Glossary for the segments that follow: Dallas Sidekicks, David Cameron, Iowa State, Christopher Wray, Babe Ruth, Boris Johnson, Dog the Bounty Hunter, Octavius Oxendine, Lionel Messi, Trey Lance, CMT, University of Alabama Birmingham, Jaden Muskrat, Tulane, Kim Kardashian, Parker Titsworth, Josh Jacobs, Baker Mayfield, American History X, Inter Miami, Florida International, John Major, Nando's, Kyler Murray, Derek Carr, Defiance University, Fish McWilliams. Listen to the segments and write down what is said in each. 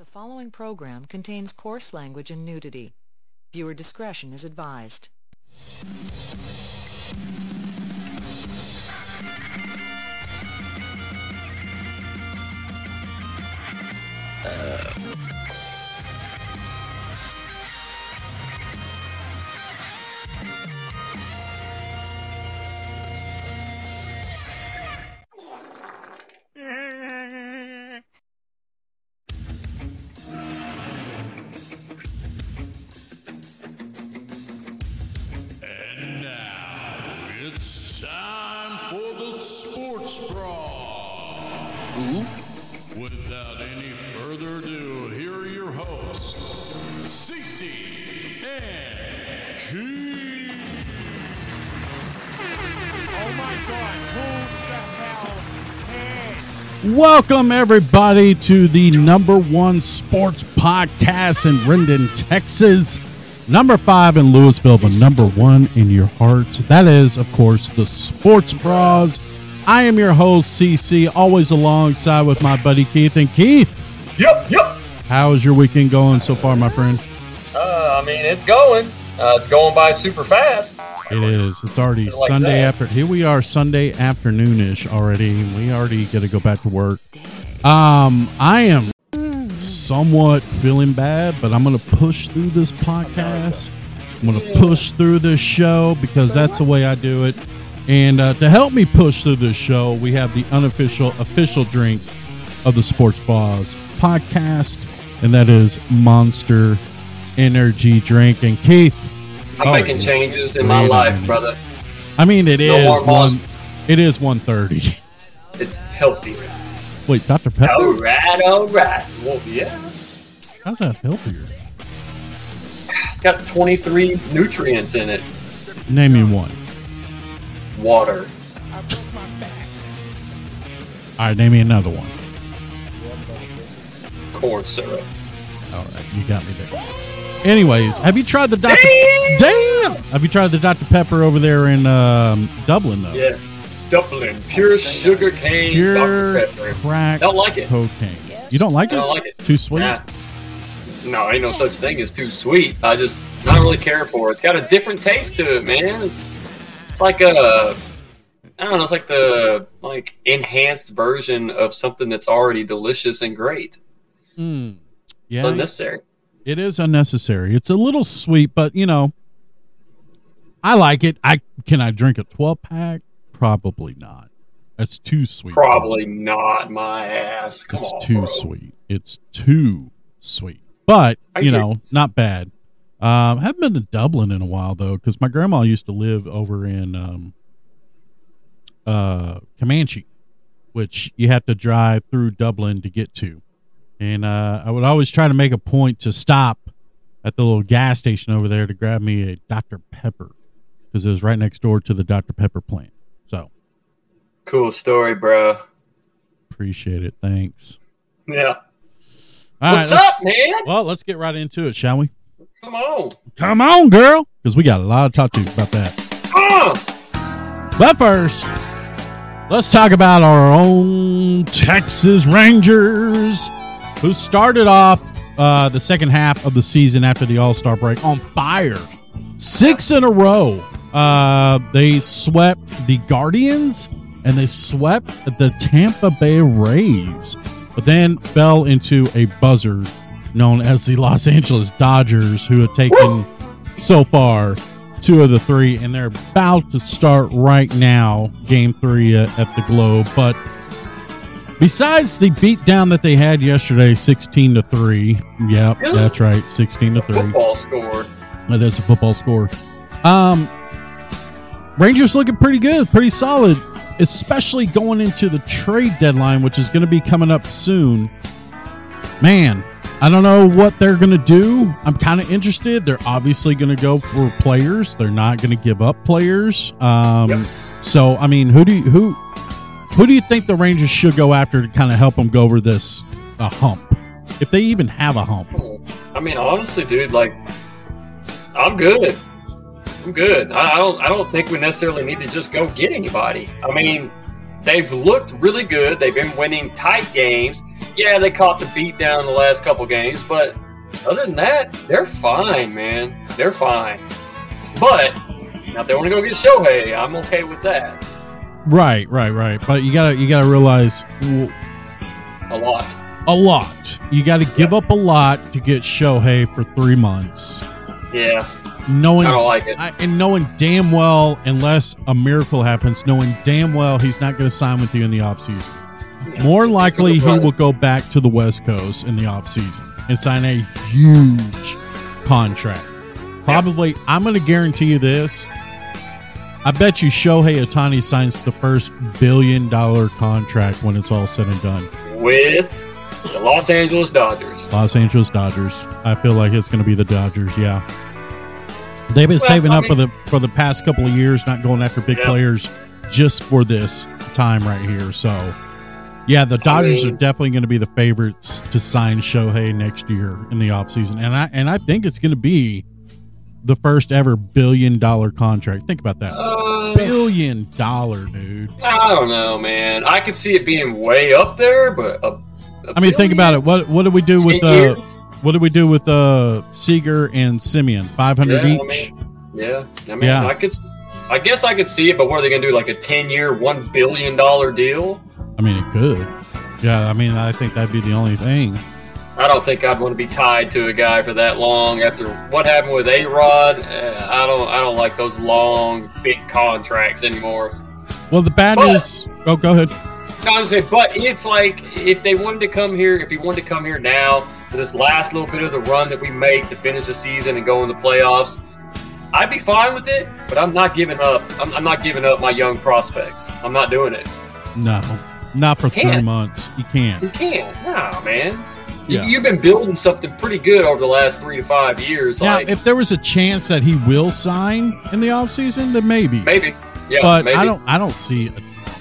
The following program contains coarse language and nudity. Viewer discretion is advised. Welcome, everybody, to the number one sports podcast in Rendon, Texas. Number 5 in Louisville, but number 1 in your hearts. That is, of course, the Sports Bros. I am your host, CC, always alongside with my buddy Keith. And Keith, Yep. How is your weekend going so far, my friend? It's going. It's going by super fast. It is. It's already like Sunday after. Here we are Sunday afternoon-ish already. We already got to go back to work. I am somewhat feeling bad, but I'm going to push through this podcast. I'm going to push through this show because that's the way I do it. And to help me push through this show, we have the unofficial, official drink of the Sports Boss podcast, and that is Monster Energy Drink. And Keith, I'm making changes in my life, brother. It is 1:30. It's healthier. Wait, Dr. Pepper? All right. Well, yeah. How's that healthier? It's got 23 nutrients in it. Name me one. Water. All right, name me another one. Corn syrup. All right, you got me there. Anyways, have you tried the Dr. Damn! Have you tried the Dr. Pepper over there in Dublin, though? Yes, Dublin. Pure sugar cane Dr. Pepper. Crack don't like it. Cocaine. You don't like it? I don't like it. Too sweet? Nah. No, ain't no such thing as too sweet. I just not really care for it. It's got a different taste to it, man. It's like a... I don't know, it's like the enhanced version of something that's already delicious and great. Mm. Yeah, it's unnecessary. It is unnecessary. It's a little sweet, but, I like it. Can I drink a 12-pack? Probably not. That's too sweet. Probably not, my ass. Come on, bro. It's too sweet. But, not bad. I haven't been to Dublin in a while, though, because my grandma used to live over in Comanche, which you have to drive through Dublin to get to. And I would always try to make a point to stop at the little gas station over there to grab me a Dr. Pepper because it was right next door to the Dr. Pepper plant. So, cool story, bro. Appreciate it. Thanks. Yeah. All What's right, up, man? Well, let's get right into it, shall we? Come on, girl, because we got a lot to talk to you about that. But first, let's talk about our own Texas Rangers, who started off the second half of the season after the All-Star break on fire. 6 in a row. They swept the Guardians, and they swept the Tampa Bay Rays, but then fell into a buzzer known as the Los Angeles Dodgers, who have taken so far 2 of the 3, and they're about to start right now, Game 3 at the Globe, but... Besides the beatdown that they had yesterday, 16-3. Yep, that's right, 16-3. Football score. That is a football score. Rangers looking pretty good, pretty solid, especially going into the trade deadline, which is going to be coming up soon. Man, I don't know what they're going to do. I'm kind of interested. They're obviously going to go for players. They're not going to give up players. So, Who do you think the Rangers should go after to kind of help them go over this hump? If they even have a hump. Honestly, dude, I'm good. I don't think we necessarily need to just go get anybody. They've looked really good. They've been winning tight games. Yeah, they caught the beat down the last couple games, but other than that, they're fine, man. They're fine. But now if they want to go get Shohei, I'm okay with that. Right. But you gotta realize a lot. You got to give up a lot to get Shohei for 3 months. Yeah. Knowing, I don't like it. Knowing damn well, unless a miracle happens, knowing damn well he's not going to sign with you in the offseason. Yeah. More likely, he will go back to the West Coast in the offseason and sign a huge contract. Probably, yeah. I'm going to guarantee you this. I bet you Shohei Ohtani signs the first $1 billion contract when it's all said and done. With the Los Angeles Dodgers. I feel like it's going to be the Dodgers, yeah. They've been saving up for the past couple of years, not going after big players just for this time right here. So, yeah, the Dodgers are definitely going to be the favorites to sign Shohei next year in the offseason. And I think it's going to be the first ever $1 billion contract. Think about that. $1 billion, dude. I don't know, man. I could see it being way up there, but I mean, think about it. What do we do with Seager and Simeon? 500 each. I mean, I guess I could see it, but what are they going to do? Like a 10-year, $1 billion deal? I mean, it could. Yeah, I mean, I think that'd be the only thing. I don't think I'd want to be tied to a guy for that long. After what happened with A-Rod, I don't like those long, big contracts anymore. Well, the bad news. Oh, go ahead. I was going to say, but if they wanted to come here, if he wanted to come here now for this last little bit of the run that we make to finish the season and go in the playoffs, I'd be fine with it. But I'm not giving up. I'm not giving up my young prospects. I'm not doing it. No, not for 3 months. You can't. No, man. Yeah. You've been building something pretty good over the last 3 to 5 years. Now, if there was a chance that he will sign in the offseason, then maybe. Maybe. Yeah, but maybe. I don't see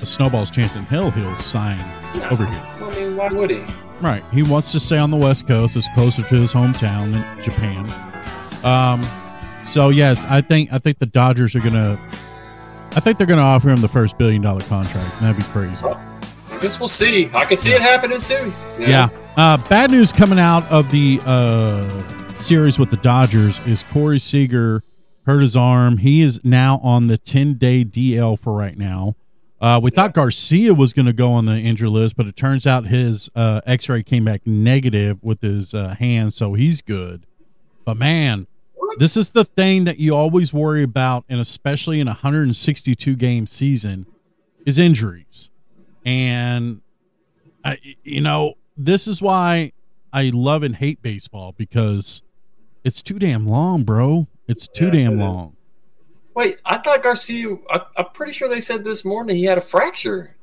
a snowball's chance in hell he'll sign over here. I mean, why would he? Right. He wants to stay on the West Coast. It's closer to his hometown in Japan. So, yes, I think the Dodgers are going to – I think they're going to offer him the first $1 billion contract. And that'd be crazy. I guess we'll see. I can see it happening too. You know? Yeah. Bad news coming out of the series with the Dodgers is Corey Seager hurt his arm. He is now on the 10-day DL for right now. We thought Garcia was going to go on the injury list, but it turns out his x-ray came back negative with his hand, so he's good. But, man, this is the thing that you always worry about, and especially in a 162-game season, is injuries. And, you know, this is why I love and hate baseball, because it's too damn long, bro. It's too damn long. Wait, I thought Garcia, I'm pretty sure they said this morning he had a fracture.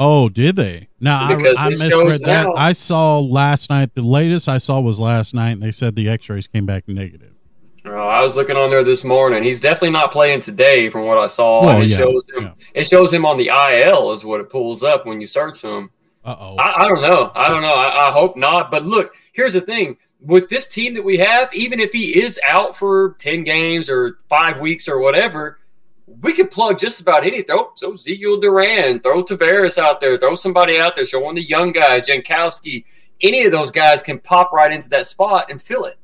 Oh, did they? Now, I misread that. I saw last night, the latest I saw was last night, and they said the x-rays came back negative. Oh, I was looking on there this morning. He's definitely not playing today from what I saw. Well, it shows him. Yeah. It shows him on the IL is what it pulls up when you search him. Uh-oh. I don't know. I hope not. But look, here's the thing. With this team that we have, even if he is out for 10 games or 5 weeks or whatever, we could plug just about any. Throw Ezekiel Duran, throw Tavares out there, throw somebody out there, show one of the young guys, Jankowski. Any of those guys can pop right into that spot and fill it.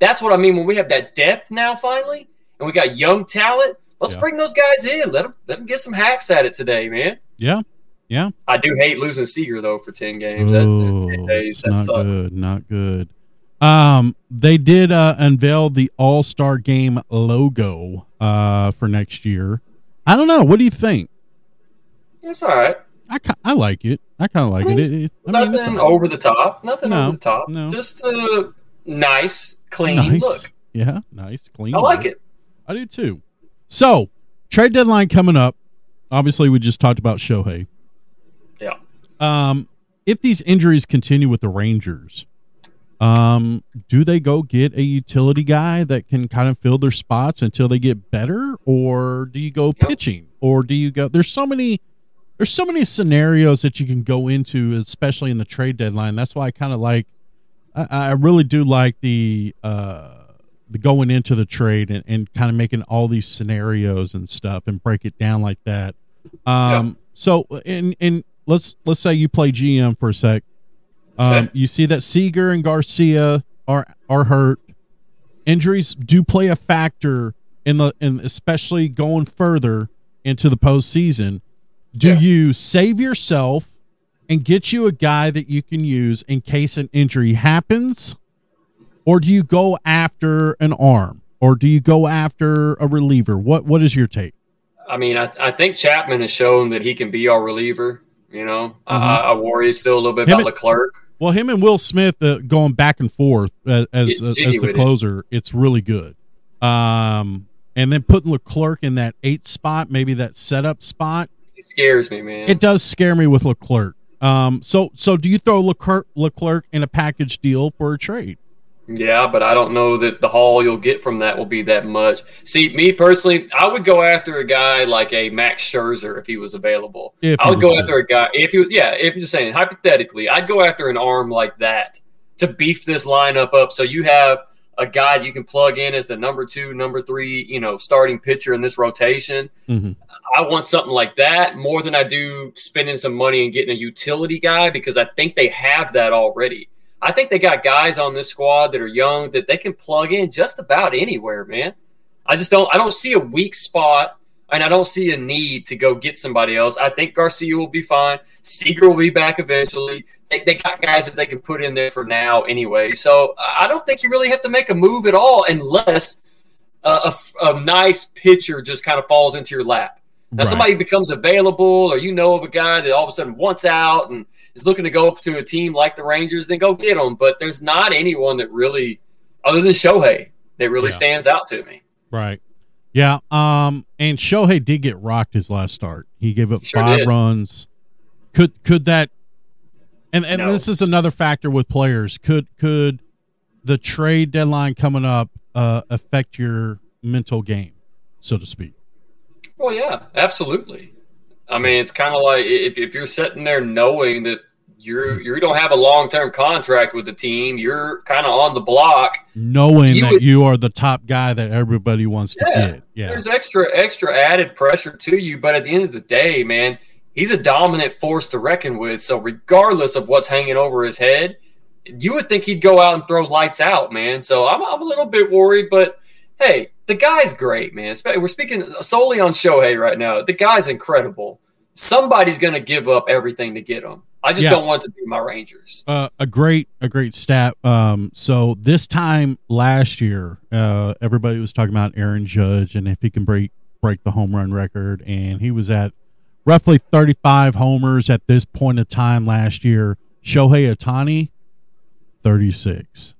That's what I mean when we have that depth now finally and we got young talent. Let's bring those guys in. Let them get some hacks at it today, man. Yeah. Yeah, I do hate losing Seager though for 10 games. Ooh, 10 days, that sucks. Good, not good. They did unveil the All-Star Game logo for next year. I don't know. What do you think? It's all right. I like it. I kind of like it. Nothing over the top. No. Just a nice, clean look. Yeah, nice, clean. I like it. I do too. So, trade deadline coming up. Obviously, we just talked about Shohei. If these injuries continue with the Rangers, do they go get a utility guy that can kind of fill their spots until they get better, or do you go pitching, or do you go? There's so many scenarios that you can go into, especially in the trade deadline. That's why I kind of like, I really do like the going into the trade and kind of making all these scenarios and stuff and break it down like that. So let's say you play GM for a sec. You see that Seager and Garcia are hurt. Injuries do play a factor in especially going further into the postseason. Do you save yourself and get you a guy that you can use in case an injury happens? Or do you go after an arm? Or do you go after a reliever? What is your take? I mean, I think Chapman has shown that he can be our reliever. You know, I worry still a little bit about Leclerc. Well, him and Will Smith going back and forth as the closer, it's really good. And then putting Leclerc in that 8th spot, maybe that setup spot. It scares me, man. It does scare me with Leclerc. So do you throw Leclerc in a package deal for a trade? Yeah, but I don't know that the haul you'll get from that will be that much. See, me personally, I would go after a guy like a Max Scherzer if he was available. If I'm just saying, hypothetically, I'd go after an arm like that to beef this lineup up so you have a guy you can plug in as the number 2, number 3, starting pitcher in this rotation. Mm-hmm. I want something like that more than I do spending some money and getting a utility guy because I think they have that already. I think they got guys on this squad that are young that they can plug in just about anywhere, man. I don't see a weak spot, and I don't see a need to go get somebody else. I think Garcia will be fine. Seager will be back eventually. They got guys that they can put in there for now anyway. So I don't think you really have to make a move at all unless a nice pitcher just kind of falls into your lap. Now, somebody becomes available or of a guy that all of a sudden wants out and is looking to go to a team like the Rangers, then go get them. But there's not anyone that really, other than Shohei, that really stands out to me. Right. Yeah. And Shohei did get rocked his last start. He gave up 5 runs. Could that – and no. This is another factor with players. Could the trade deadline coming up affect your mental game, so to speak? Well, yeah, absolutely. I mean, it's kind of like if you're sitting there knowing that you don't have a long-term contract with the team, you're kind of on the block. Knowing you are the top guy that everybody wants to get. Yeah, there's extra added pressure to you. But at the end of the day, man, he's a dominant force to reckon with. So regardless of what's hanging over his head, you would think he'd go out and throw lights out, man. So I'm a little bit worried, but hey, the guy's great, man. We're speaking solely on Shohei right now. The guy's incredible. Somebody's going to give up everything to get him. I just don't want it to be my Rangers. A great stat. So this time last year, everybody was talking about Aaron Judge and if he can break the home run record. And he was at roughly 35 homers at this point of time last year. Shohei Ohtani, 36.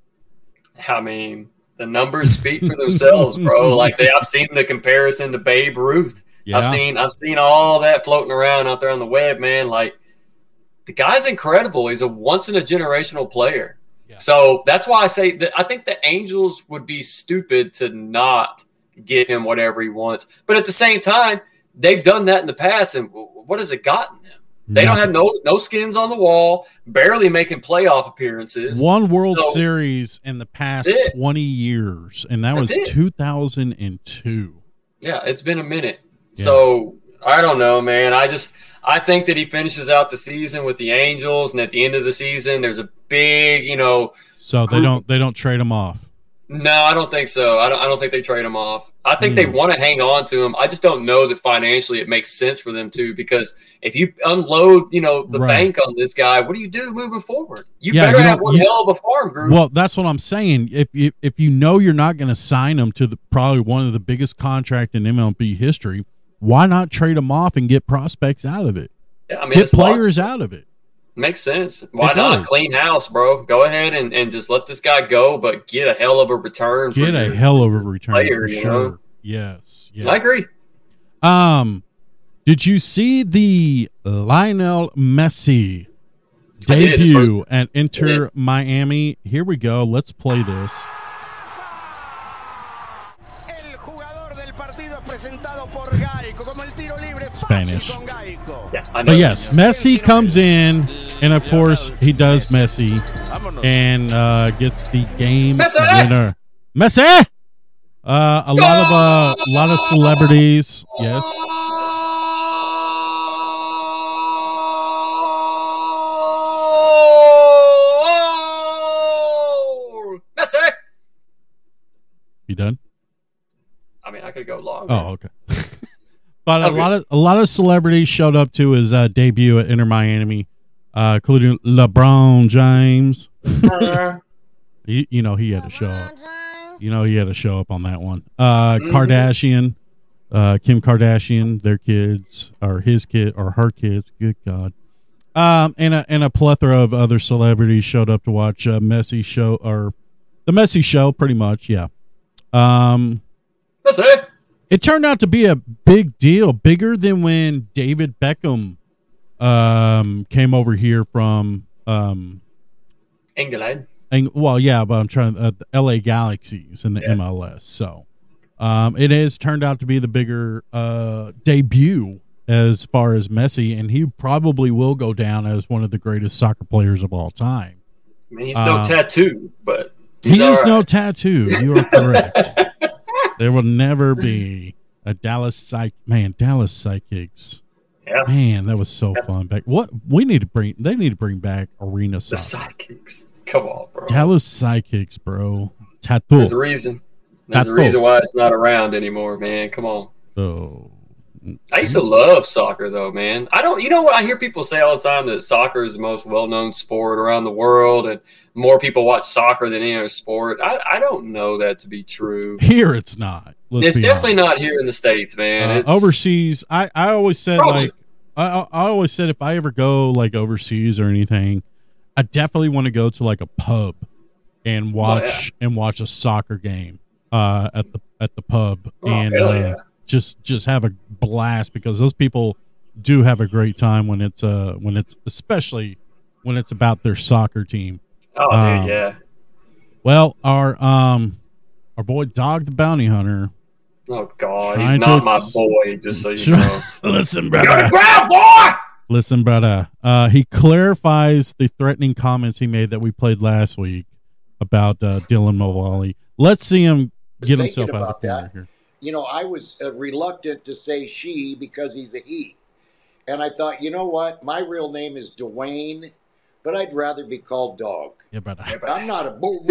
I mean... the numbers speak for themselves, bro. I've seen the comparison to Babe Ruth. Yeah. I've seen all that floating around out there on the web, man. The guy's incredible. He's a once-in-a-generational player. Yeah. So that's why I say that I think the Angels would be stupid to not give him whatever he wants. But at the same time, they've done that in the past, and what has it gotten them? They don't have no skins on the wall, barely making playoff appearances. One World Series in the past 20 years, and that was 2002. Yeah, it's been a minute. Yeah. So I don't know, man. I think that he finishes out the season with the Angels, and at the end of the season, there's a big, So they don't trade him off. No, I don't think so. I don't think they trade him off. I think they want to hang on to him. I just don't know that financially it makes sense for them to, because if you unload, the bank on this guy, what do you do moving forward? You better have one hell of a farm group. Well, that's what I'm saying. If you're not going to sign him to probably one of the biggest contract in MLB history, why not trade him off and get prospects out of it? Yeah, I mean, get players out of it. Makes sense. Why not? Clean house, bro. Go ahead and just let this guy go, but get a hell of a return. Get a hell of a return player, for sure. Yes. I agree. Did you see the Lionel Messi debut at Inter Miami? Here we go. Let's play this. Spanish. But yes, Messi comes in, and of course he does Messi, and gets the game winner. Messi. A lot of celebrities. Yes. done? I mean, I could go long. Oh, okay. But okay. a lot of celebrities showed up to his debut at Inter Miami, including LeBron James. He had to show up. On that one. Kardashian, Kim Kardashian, their kids or his kid or her kids. Good God. And a plethora of other celebrities showed up to watch Messi show or the Messi show, pretty much. Yeah. That's it. It turned out to be a big deal, bigger than when David Beckham came over here from England. Well, yeah, but I'm trying the LA Galaxies in the MLS. So it has turned out to be the bigger debut as far as Messi, and he probably will go down as one of the greatest soccer players of all time. I mean, he's no tattoo, but he is right. No tattoo. You are correct. There will never be a Dallas Sidekicks. Yeah. Man, that was so fun. They need to bring back arena soccer. The Sidekicks. Come on, bro. Dallas Sidekicks, bro. Tattoo. There's a reason. There's a reason why it's not around anymore, man. Come on. So, I used to love soccer, though, man. You know what? I hear people say all the time that soccer is the most well-known sport around the world, and more people watch soccer than any other sport. I don't know that to be true. Here, it's not. It's definitely not here in the States, man. Overseas, I always said I always said if I ever go like overseas or anything, I definitely want to go to like a pub and watch a soccer game at the pub just have a blast, because those people do have a great time especially when it's about their soccer team. Oh, dude, yeah. Well, our boy Dog the Bounty Hunter. Oh God, he's not my boy. Just so you know. Listen, brother. Listen, brother. He clarifies the threatening comments he made that we played last week about Dylan Mulally. Let's see him get himself out of that. Here. You know, I was reluctant to say she because he's a he. And I thought, you know what? My real name is Dwayne, but I'd rather be called Dog. Yeah, brother. I'm not a boo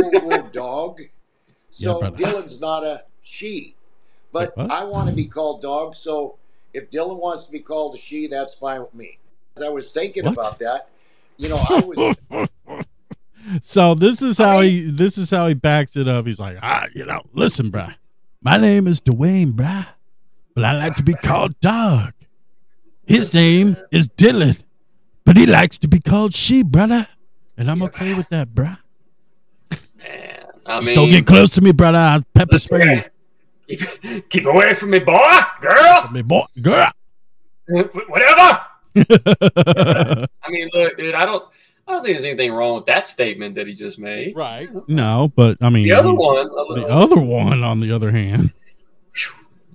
dog. So yeah, Dylan's not a she. But what? I want to be called Dog. So if Dylan wants to be called a she, that's fine with me. I was thinking about that. You know, I was. So this is how he backs it up. He's like, listen, bruh. My name is Dwayne, bruh. But I like to be called Dog. His name is Dylan. But he likes to be called she, brother. And I'm okay with that, bruh. Man, just don't get close to me, brother. I'll pepper spray you. Keep away from me, boy, girl. Whatever. I mean, look, dude, I don't think there's anything wrong with that statement that he just made. Right. No, but I mean, the other one on the other hand,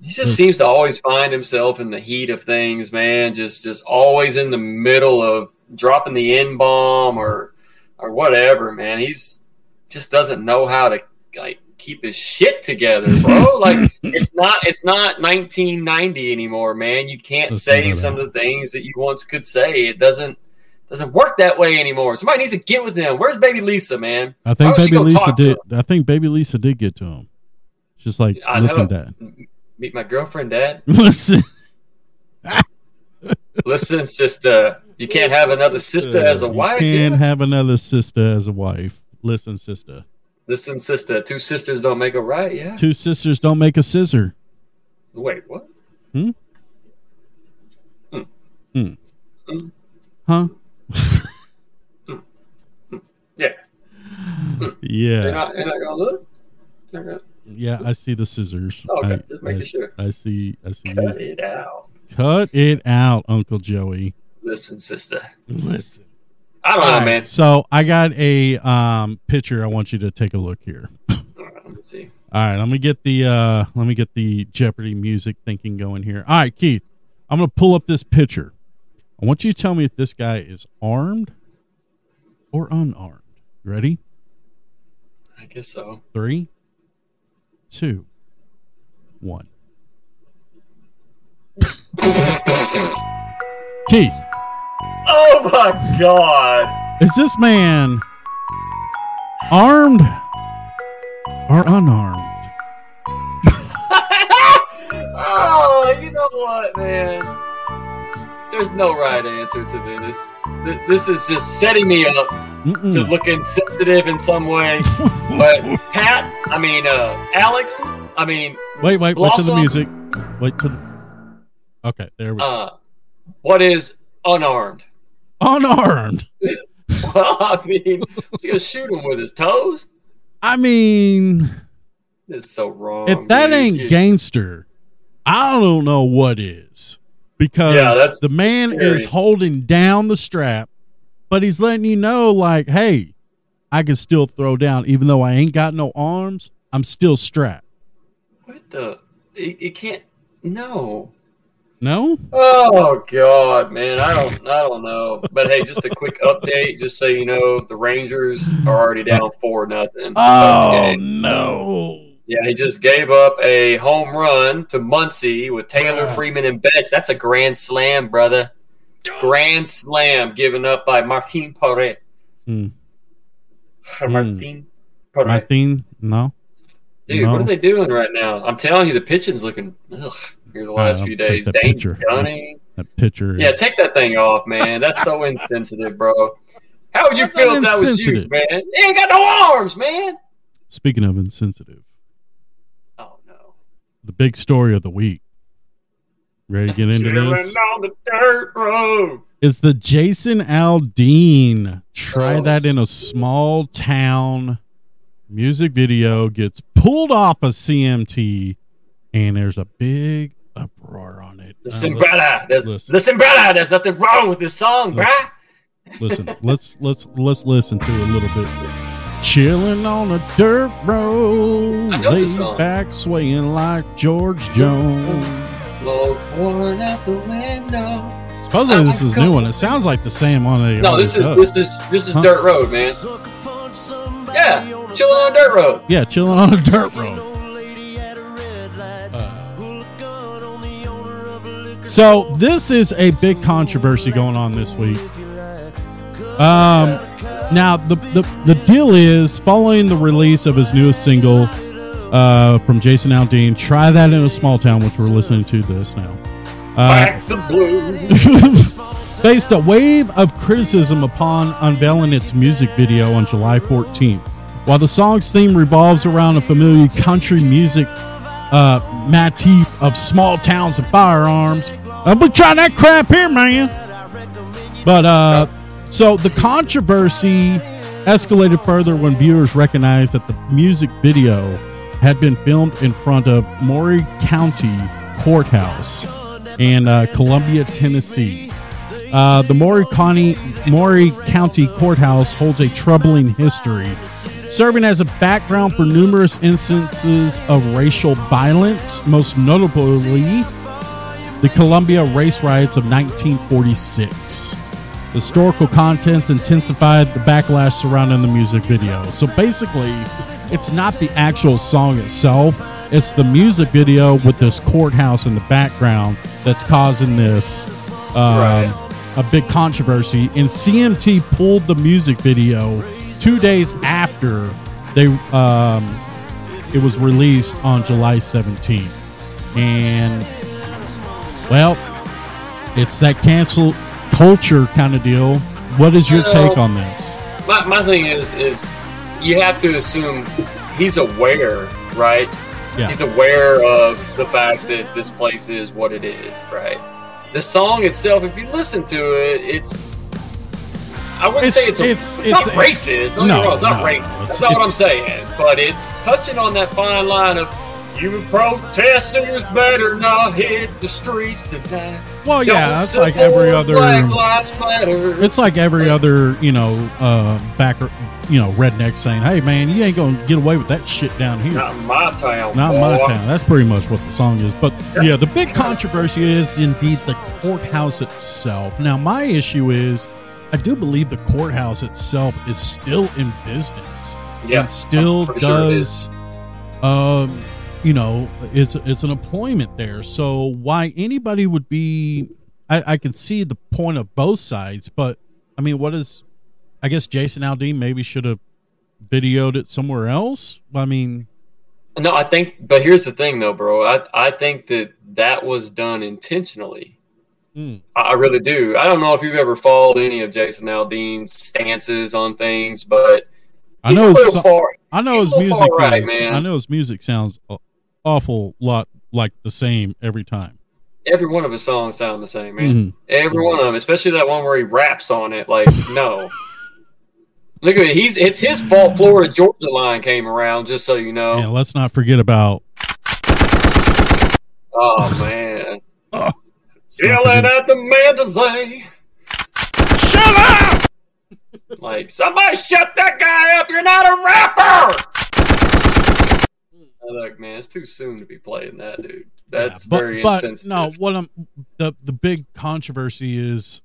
he just seems to always find himself in the heat of things, man. Just always in the middle of dropping the N-bomb or whatever, man. He's just doesn't know how to like keep his shit together, bro. Like it's not 1990 anymore, man. You can't say some of the things that you once could say. It doesn't work that way anymore. Somebody needs to get with him. Where's Baby Lisa, man? I think Baby Lisa did get to him. Just like, listen, Dad. Meet my girlfriend, Dad. Listen, sister. You can't have another sister as a wife. You can't have another sister as a wife. Listen, sister. Listen, sister, two sisters don't make a right, yeah? Two sisters don't make a scissor. Wait, what? Huh? Yeah. Yeah. They're not going to look? Yeah, I see the scissors. Oh, okay, just making sure. I see. Cut it out. Cut it out, Uncle Joey. Listen, sister. Listen. I don't know, man. So I got a picture. I want you to take a look here. All right, let me see. All right, let me get the Jeopardy music thinking going here. All right, Keith, I'm gonna pull up this picture. I want you to tell me if this guy is armed or unarmed. Ready? I guess so. 3, 2, 1. Keith. Oh my God! Is this man armed or unarmed? Oh, you know what, man? There's no right answer to this. This is just setting me up to look insensitive in some way. But Pat, Alex, wait, Blossom, wait till the music. Wait till. Okay, there we go. What is unarmed? Unarmed. Well, he's gonna shoot him with his toes. It's so wrong. If that ain't gangster, I don't know what is. Because the man is holding down the strap, but he's letting you know, like, hey, I can still throw down. Even though I ain't got no arms, I'm still strapped. What the? It can't. No. No? Oh, God, man. I don't know. But, hey, just a quick update, just so you know, the Rangers are already down 4-0. Oh, no. Yeah, he just gave up a home run to Muncy with Taylor Freeman and Betts. That's a grand slam, brother. Grand slam given up by Martin Paré. Paré. Martin? No. Dude, what are they doing right now? I'm telling you, the pitching's looking here the last few days. Dane Dunning. That pitcher. Yeah, take that thing off, man. That's so insensitive, bro. How would you feel if that was you, man? You ain't got no arms, man. Speaking of insensitive. The big story of the week. Ready to get into this? On the dirt road. It's the Jason Aldean. Try that in a small town. Music video gets pulled off of CMT, and there's a big uproar on it. Listen, brother. Listen, brother. There's nothing wrong with this song, bruh. Listen, let's listen to it a little bit. Chilling on a dirt road, laying back, swaying like George Jones. Blow pouring out the window. Supposedly this is new one. It sounds like the same on the. No, this is dirt road, man. Yeah, chilling on a dirt road. Yeah, chilling on a dirt road. So this is a big controversy going on this week. Now, the deal is, following the release of his newest single from Jason Aldean, Try That in a Small Town, which we're listening to this now. Faced a wave of criticism upon unveiling its music video on July 14th. While the song's theme revolves around a familiar country music motif of small towns and firearms, I'll be trying that crap here, man. But, so the controversy escalated further when viewers recognized that the music video had been filmed in front of Maury County Courthouse in Columbia, Tennessee. The Maury County Courthouse holds a troubling history, serving as a background for numerous instances of racial violence, most notably the Columbia race riots of 1946. Historical contents intensified the backlash surrounding the music video. So basically, it's not the actual song itself. It's the music video with this courthouse in the background that's causing this a big controversy. And CMT pulled the music video 2 days after they it was released on July 17th. And, well, it's that cancel culture kind of deal. What is your take on this? My thing is you have to assume he's aware, right? Yeah. He's aware of the fact that this place is what it is, right? The song itself, if you listen to it, it's not racist. No, it's not racist. That's not what I'm saying. But it's touching on that fine line of, you protesters better not hit the streets tonight. Well, yeah, it's like every other. Black Lives Matter. It's like every other, redneck saying, "Hey, man, you ain't gonna get away with that shit down here." Not my town. Not my town. That's pretty much what the song is. But yeah, the big controversy is indeed the courthouse itself. Now, my issue is, I do believe the courthouse itself is still in business. Yeah, it still does. Sure it's an employment there. So why anybody would be, I can see the point of both sides, but I guess Jason Aldean maybe should have videoed it somewhere else. No, I think, but here's the thing though, bro. I think that was done intentionally. I really do. I don't know if you've ever followed any of Jason Aldean's stances on things, but I know his music sounds an awful lot like the same every time. Every one of his songs sound the same, man. Mm-hmm. Every one of them, especially that one where he raps on it. Like, no. Look at it. It's his fault Florida-Georgia line came around, just so you know. Yeah, let's not forget about... Oh, man. Chilling at the Mandalay. Shut up! Like, somebody shut that guy up. You're not a rapper! Look, man, it's too soon to be playing that, dude. That's very insensitive. No, what the big controversy is...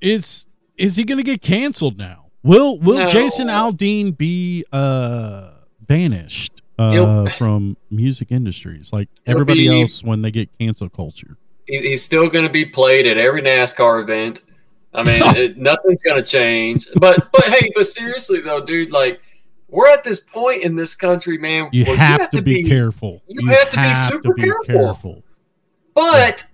Is he going to get canceled now? Will Jason Aldean be banished from music industries like everybody else when they get cancel culture? He's still going to be played at every NASCAR event. I mean, nothing's going to change. But hey, but seriously though, dude, like we're at this point in this country, man. You have to be careful. You have to be super careful. But. Yeah.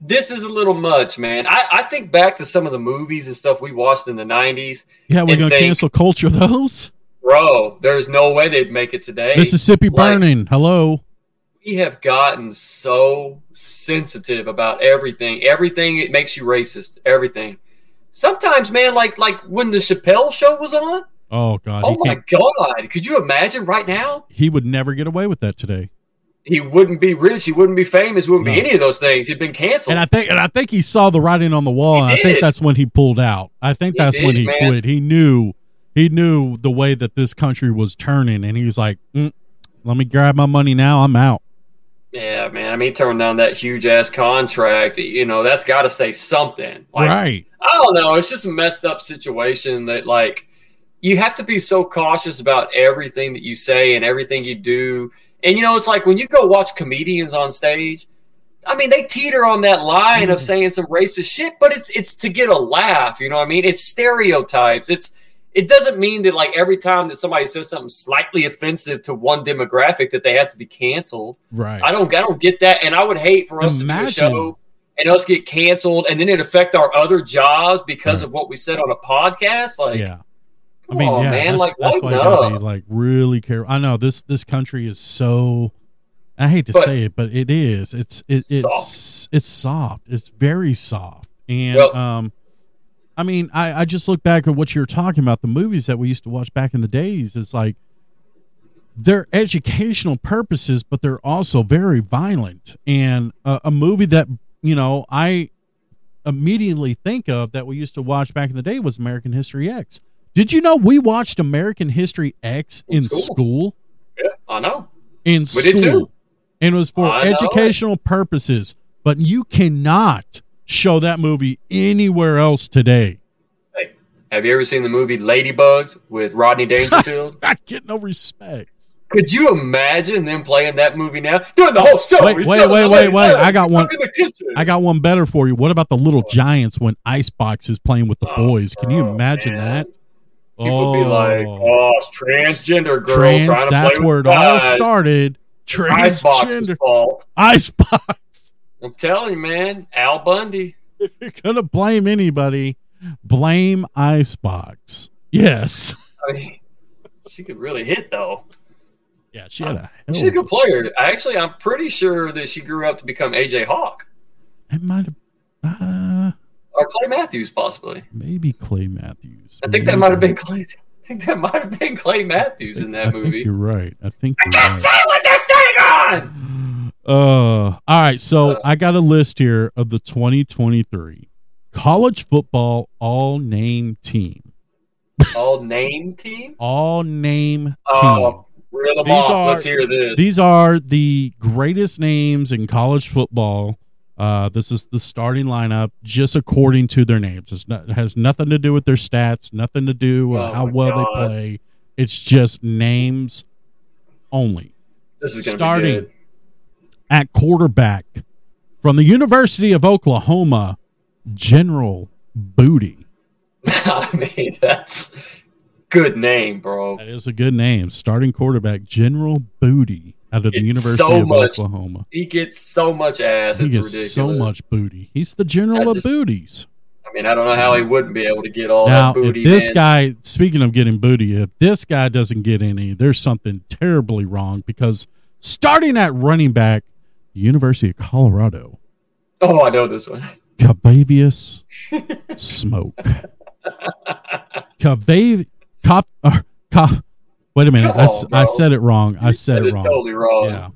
This is a little much, man. I think back to some of the movies and stuff we watched in the 90s. Yeah, we're going to cancel culture those? Bro, there's no way they'd make it today. Mississippi Burning, hello. We have gotten so sensitive about everything. Everything, it makes you racist. Everything. Sometimes, man, like when the Chappelle show was on. Oh, God. Oh, my God. Could you imagine right now? He would never get away with that today. He wouldn't be rich. He wouldn't be famous. He wouldn't be any of those things. He'd been canceled. And I think he saw the writing on the wall. I think that's when he pulled out. I think that's when he quit. He knew the way that this country was turning, and he was like, "Let me grab my money now. I'm out." Yeah, man. I mean, he turned down that huge ass contract. You know, that's got to say something, like, right? I don't know. It's just a messed up situation that, like, you have to be so cautious about everything that you say and everything you do. And, you know, it's like when you go watch comedians on stage, I mean, they teeter on that line of saying some racist shit, but it's to get a laugh. You know what I mean? It's stereotypes. It doesn't mean that, like, every time that somebody says something slightly offensive to one demographic that they have to be canceled. Right. I don't get that. And I would hate for us to do a show and us get canceled and then it affect our other jobs because of what we said on a podcast. Like, yeah. I mean, yeah, man, that's why you gotta be, like, really careful. I know this country is so. I hate to say it, but it is. It's soft. It's very soft. And I mean, I just look back at what you were talking about. The movies that we used to watch back in the days. It's like they're educational purposes, but they're also very violent. And a movie that I immediately think of that we used to watch back in the day was American History X. Did you know we watched American History X in school? Yeah, I know. In school. We did too. And it was for educational purposes. But you cannot show that movie anywhere else today. Hey, have you ever seen the movie Ladybugs with Rodney Dangerfield? I get no respect. Could you imagine them playing that movie now? Doing the whole show. Wait. I got one better for you. What about the Little Giants when Icebox is playing with the boys? Can you imagine that? People would be like, transgender girl trying to play with guys. That's where it all started. Icebox's fault. Icebox. I'm telling you, man. Al Bundy. If you're going to blame anybody, blame Icebox. Yes. I mean, she could really hit, though. Yeah, she had she's a good player. Actually, I'm pretty sure that she grew up to become A.J. Hawk. It might have... Or Clay Matthews, possibly. Maybe Clay Matthews. I think that might have been Clay Matthews in that movie. You're right. I can't say what this thing on! All right, so I got a list here of the 2023 college football all-name team. All-name team? All-name team. Reel them off. Let's hear this. These are the greatest names in college football. This is the starting lineup just according to their names. It has nothing to do with their stats, nothing to do with how well they play. It's just names only. This is starting at quarterback from the University of Oklahoma, General Booty. I mean, that's good name, bro. That is a good name. Starting quarterback, General Booty, out of the University of Oklahoma. He gets so much ass. He gets ridiculous. So much booty. He's the general of booties. I mean, I don't know how he wouldn't be able to get all that booty. Now, this guy, speaking of getting booty, if this guy doesn't get any, there's something terribly wrong, because starting at running back, the University of Colorado. Oh, I know this one. Cavaiser Smoke. Wait a minute. I said it wrong. I said it wrong. Totally wrong. Yeah.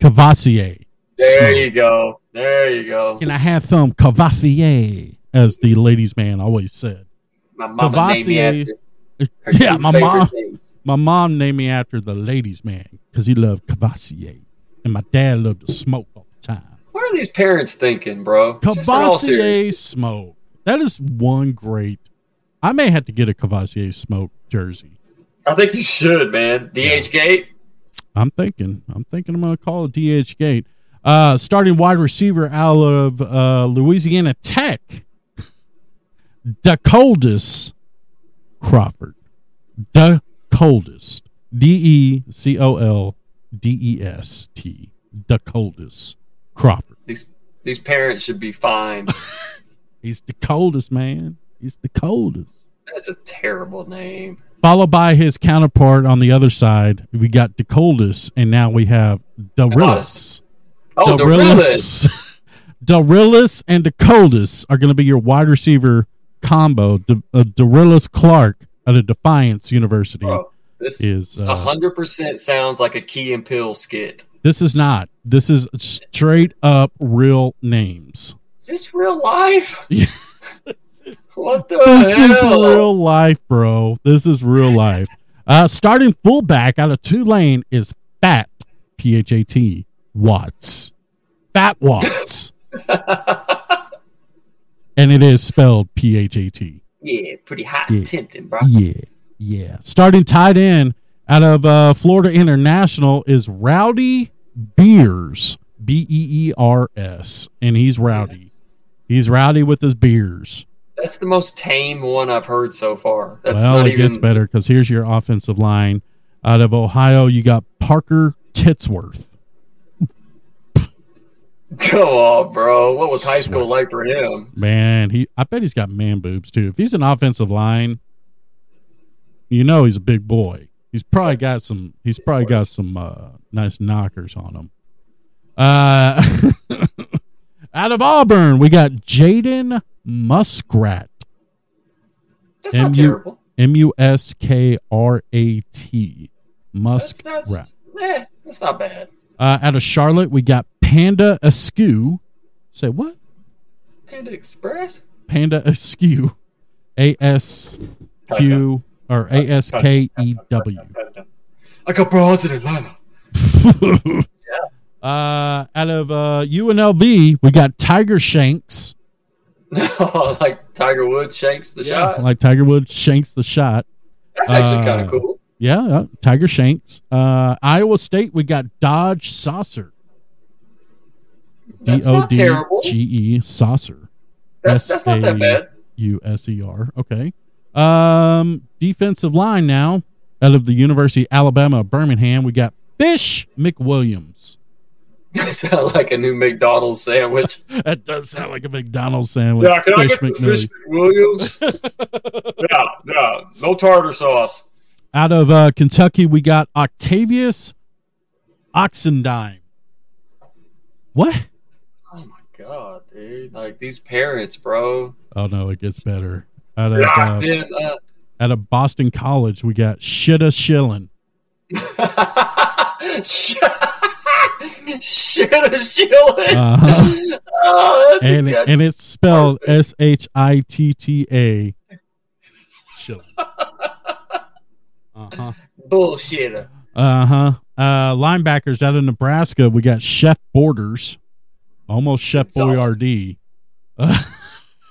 Cavaiser. There Smoke. You go. There you go. Can I have some Cavaiser, as the ladies' man always said? My mama named me after my mom named me after the ladies' man because he loved Cavaiser, and my dad loved to smoke all the time. What are these parents thinking, bro? Cavaiser Smoke. That is one great. I may have to get a Cavaiser Smoke jersey. I think you should, man. DH Gate? I'm thinking I'm going to call it DH Gate. Starting wide receiver out of Louisiana Tech, Decoldest Crawford. Decoldest. D-E-C-O-L-D-E-S-T. Decoldest Crawford. These parents should be fined. He's the coldest, man. He's the coldest. That's a terrible name. Followed by his counterpart on the other side, we got Decoldest, and now we have Darillis. Oh, Darillis. Darillis and Decoldest are going to be your wide receiver combo. Darillis Clark out of Defiance University. Bro, this is 100% sounds like a Key and Peele skit. This is not. This is straight up real names. Is this real life? Yeah. What the hell? This is real life, bro. This is real life. Starting fullback out of Tulane is Fat, P-H-A-T, Watts. Fat Watts. And it is spelled P-H-A-T. Yeah, pretty hot and tempting, bro. Yeah. Starting tight end out of Florida International is Rowdy Beers, B-E-E-R-S, and he's rowdy. Yes. He's rowdy with his beers. That's the most tame one I've heard so far. It gets better, because here's your offensive line. Out of Ohio, you got Parker Titsworth. Go on, bro. What was high school like for him? Man, I bet he's got man boobs, too. If he's an offensive line, you know he's a big boy. He's probably got some nice knockers on him. Out of Auburn, we got Jaden Muskrat. That's not terrible. M-U-S-K-R-A-T. Muskrat. That's not bad. Out of Charlotte, we got Panda Askew. Say what? Panda Express? Panda Askew. A-S-Q or A-S-K-E-W. I got broads in Atlanta. Out of UNLV, we got Tiger Shanks. Like Tiger Woods shanks the shot. Like Tiger Woods shanks the shot. That's actually kind of cool. Yeah, Tiger Shanks. Iowa State, we got Dodge Saucer. That's not terrible. D-O-D-G-E Saucer. That's not that bad. U-S-E-R. Okay. Defensive line now. Out of the University of Alabama, Birmingham, we got Fish McWilliams. That sounds like a new McDonald's sandwich. That does sound like a McDonald's sandwich. Yeah, can I get the Fish McWilliams? yeah, no tartar sauce. Out of Kentucky, we got Octavius Oxendine. What? Oh, my God, dude. Like, these parents, bro. Oh, no, it gets better. Out of Boston College, we got Shitta Shillin. Shitta Shillin. Uh-huh. Oh, and it's spelled S-H-I-T-T-A. Shillin. Uh-huh. Bullshitter. Uh-huh. Linebackers out of Nebraska, we got Chef Borders. Almost Chef Boyardee.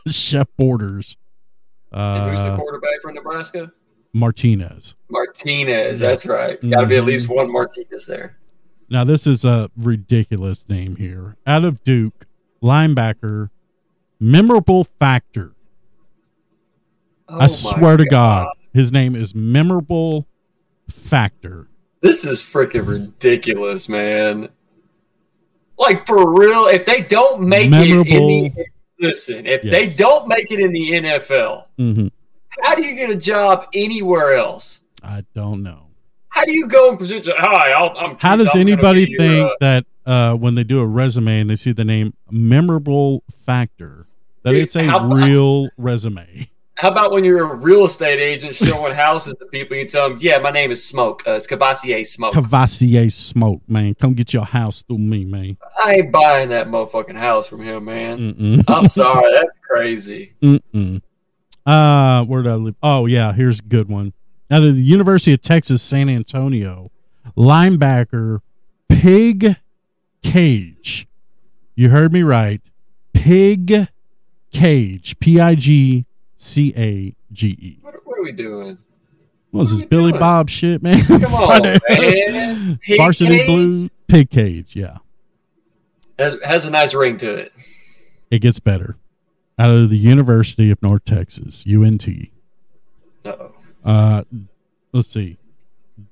Chef Borders. And who's the quarterback from Nebraska? Martinez, that's right. Got to be at least one Martinez there. Now, this is a ridiculous name here. Out of Duke, linebacker, Memorable Factor. Oh, I swear to God. His name is Memorable Factor. This is freaking ridiculous, man. Like, for real, if they don't make it in the they don't make it in the NFL, mm-hmm. how do you get a job anywhere else? I don't know. How do you go and present? How does anybody think that when they do a resume and they see the name Memorable Factor, that it's a real resume? How about when you're a real estate agent showing houses to people, you tell them, yeah, my name is Smoke. It's Cavaiser Smoke. Cavaiser Smoke, man. Come get your house through me, man. I ain't buying that motherfucking house from him, man. Mm-mm. I'm sorry. That's crazy. Mm-mm. Where did I live? Oh, yeah. Here's a good one. Now, the University of Texas, San Antonio, linebacker Pig Cage. You heard me right. Pig Cage. P-I-G C-A-G-E. What are we doing? What is this Billy Bob shit, man? Come on, man. Varsity Blue, Pig Cage, yeah. Has a nice ring to it. It gets better. Out of the University of North Texas, UNT. Uh-oh. Let's see.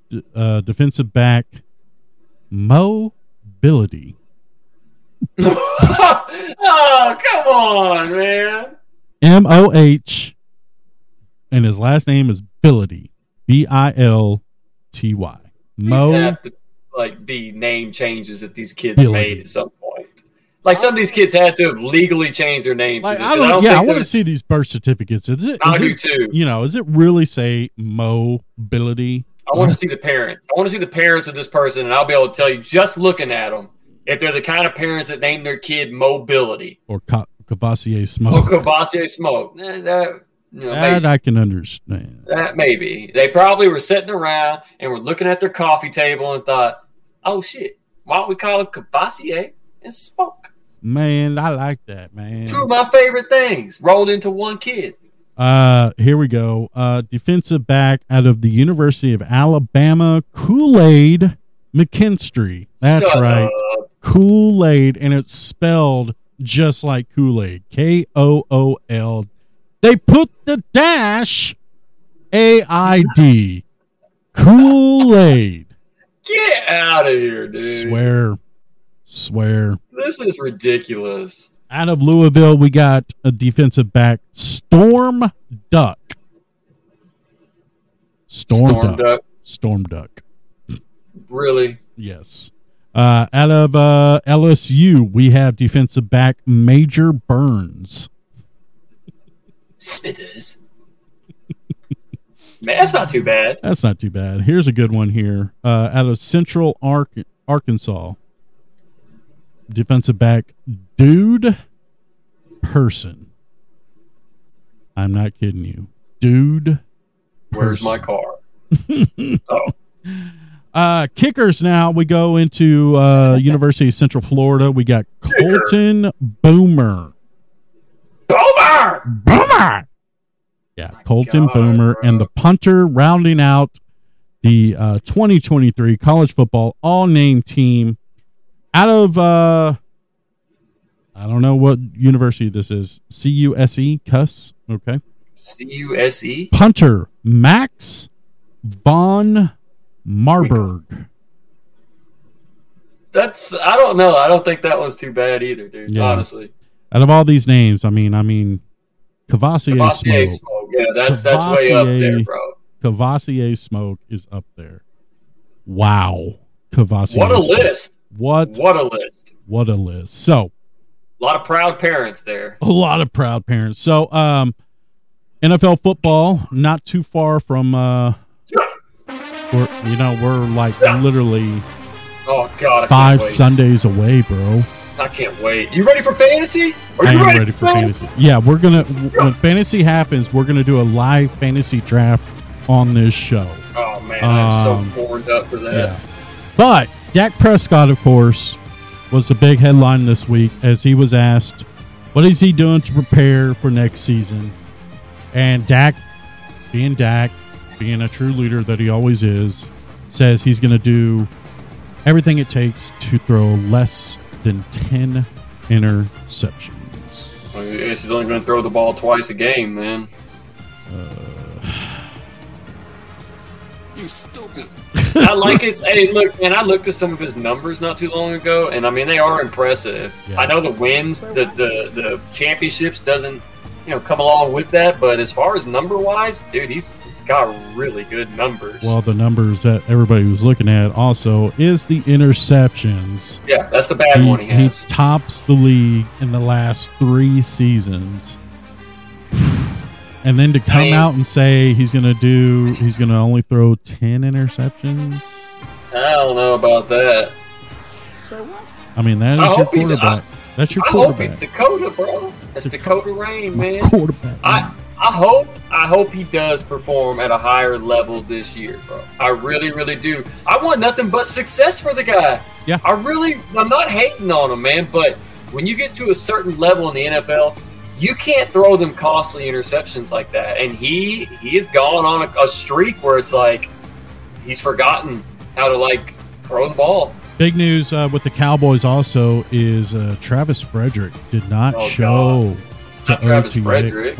Defensive back, Mobility. Oh, come on, man. M-O-H, and his last name is Bility, B-I-L-T-Y. Mo, these have to, like, be name changes that these kids made at some point. Like, some of these kids had to have legally changed their names. Like, I want to see these birth certificates. I do too. You know, does it really say Mobility? I want to see the parents. I want to see the parents of this person, and I'll be able to tell you just looking at them if they're the kind of parents that named their kid Mobility. Or Cavaiser Smoke. Oh, Cavaiser Smoke. That I can understand. That maybe. They probably were sitting around and were looking at their coffee table and thought, oh, shit, why don't we call it Cavaiser and Smoke? Man, I like that, man. Two of my favorite things rolled into one kid. Here we go. Defensive back out of the University of Alabama, Kool-Aid McKinstry. That's right. Kool-Aid, and it's spelled just like Kool-Aid, K-O-O-L. They put the dash A-I-D. Kool-Aid. Get out of here, dude. Swear. This is ridiculous. Out of Louisville, we got a defensive back, Storm Duck. Storm Duck. Really? Yes. Out of LSU, we have defensive back Major Burns. Smithers. Man, that's not too bad. Here's a good one here. Out of Central Arkansas, defensive back Dude Person. I'm not kidding you. Dude Where's Person. My car? Oh. Kickers now. We go into University of Central Florida. We got Colton Boomer. Boomer! Yeah, Boomer. And the punter rounding out the 2023 college football all-name team out of, I don't know what university this is. C-U-S-E, Cuss. Okay. C-U-S-E? Punter Max Von Marburg. I don't know. I don't think that was too bad either, dude. Yeah. Honestly, out of all these names, I mean, Cavaiser Smoke. Yeah, that's way up there, bro. Cavaiser Smoke is up there. Wow, Cavaiser. What a Smoke. List! What a list! What a list! So, a lot of proud parents there. So, NFL football not too far from. We're like literally 5 Sundays away, bro. I can't wait. You ready for fantasy? I am ready for fantasy. Yeah, we're going to, when fantasy happens, we're going to do a live fantasy draft on this show. Oh, man, I'm so formed up for that. Yeah. But Dak Prescott, of course, was the big headline this week as he was asked, what is he doing to prepare for next season? And Dak, being a true leader that he always is, says he's going to do everything it takes to throw less than 10 interceptions. Well, I guess he's only going to throw the ball twice a game, then. You stupid. I like his. Hey, look, man, I looked at some of his numbers not too long ago, and I mean, they are impressive. Yeah. I know the wins, the championships doesn't, you know, come along with that, but as far as number wise, dude, he's got really good numbers. Well, the numbers that everybody was looking at also is the interceptions. Yeah, that's the bad one he has. He tops the league in the last 3 seasons. And then to come out and say he's going to only throw 10 interceptions? I don't know about that. So what? I mean, that is your quarterback. That's your quarterback. I hope it's Dakota, bro. That's Dakota Rain, man. Quarterback. I hope he does perform at a higher level this year, bro. I really, really do. I want nothing but success for the guy. Yeah. I'm not hating on him, man, but when you get to a certain level in the NFL, you can't throw them costly interceptions like that. And he has gone on a streak where it's like he's forgotten how to, like, throw the ball. Big news with the Cowboys also is Travis Frederick did not show. To Travis Frederick.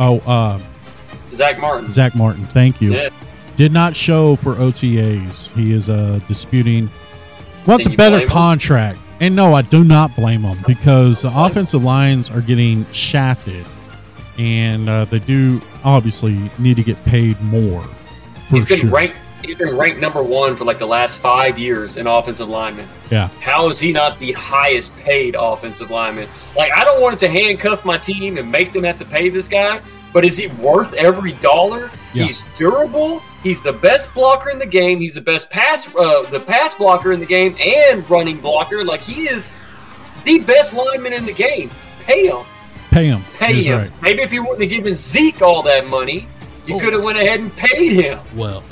Zach Martin. Zach Martin, thank you. Yeah. Did not show for OTAs. He is disputing what's a better contract. And no, I do not blame them because the offensive lines are getting shafted, and they do obviously need to get paid more. He's been ranked number 1 for like the last 5 years in offensive lineman. Yeah. How is he not the highest paid offensive lineman? Like, I don't want it to handcuff my team and make them have to pay this guy, but is he worth every dollar? Yeah. He's durable. He's the best blocker in the game. He's the best pass blocker in the game and running blocker. Like, he is the best lineman in the game. Pay him. Right. Maybe if you wouldn't have given Zeke all that money, you could have went ahead and paid him. Well,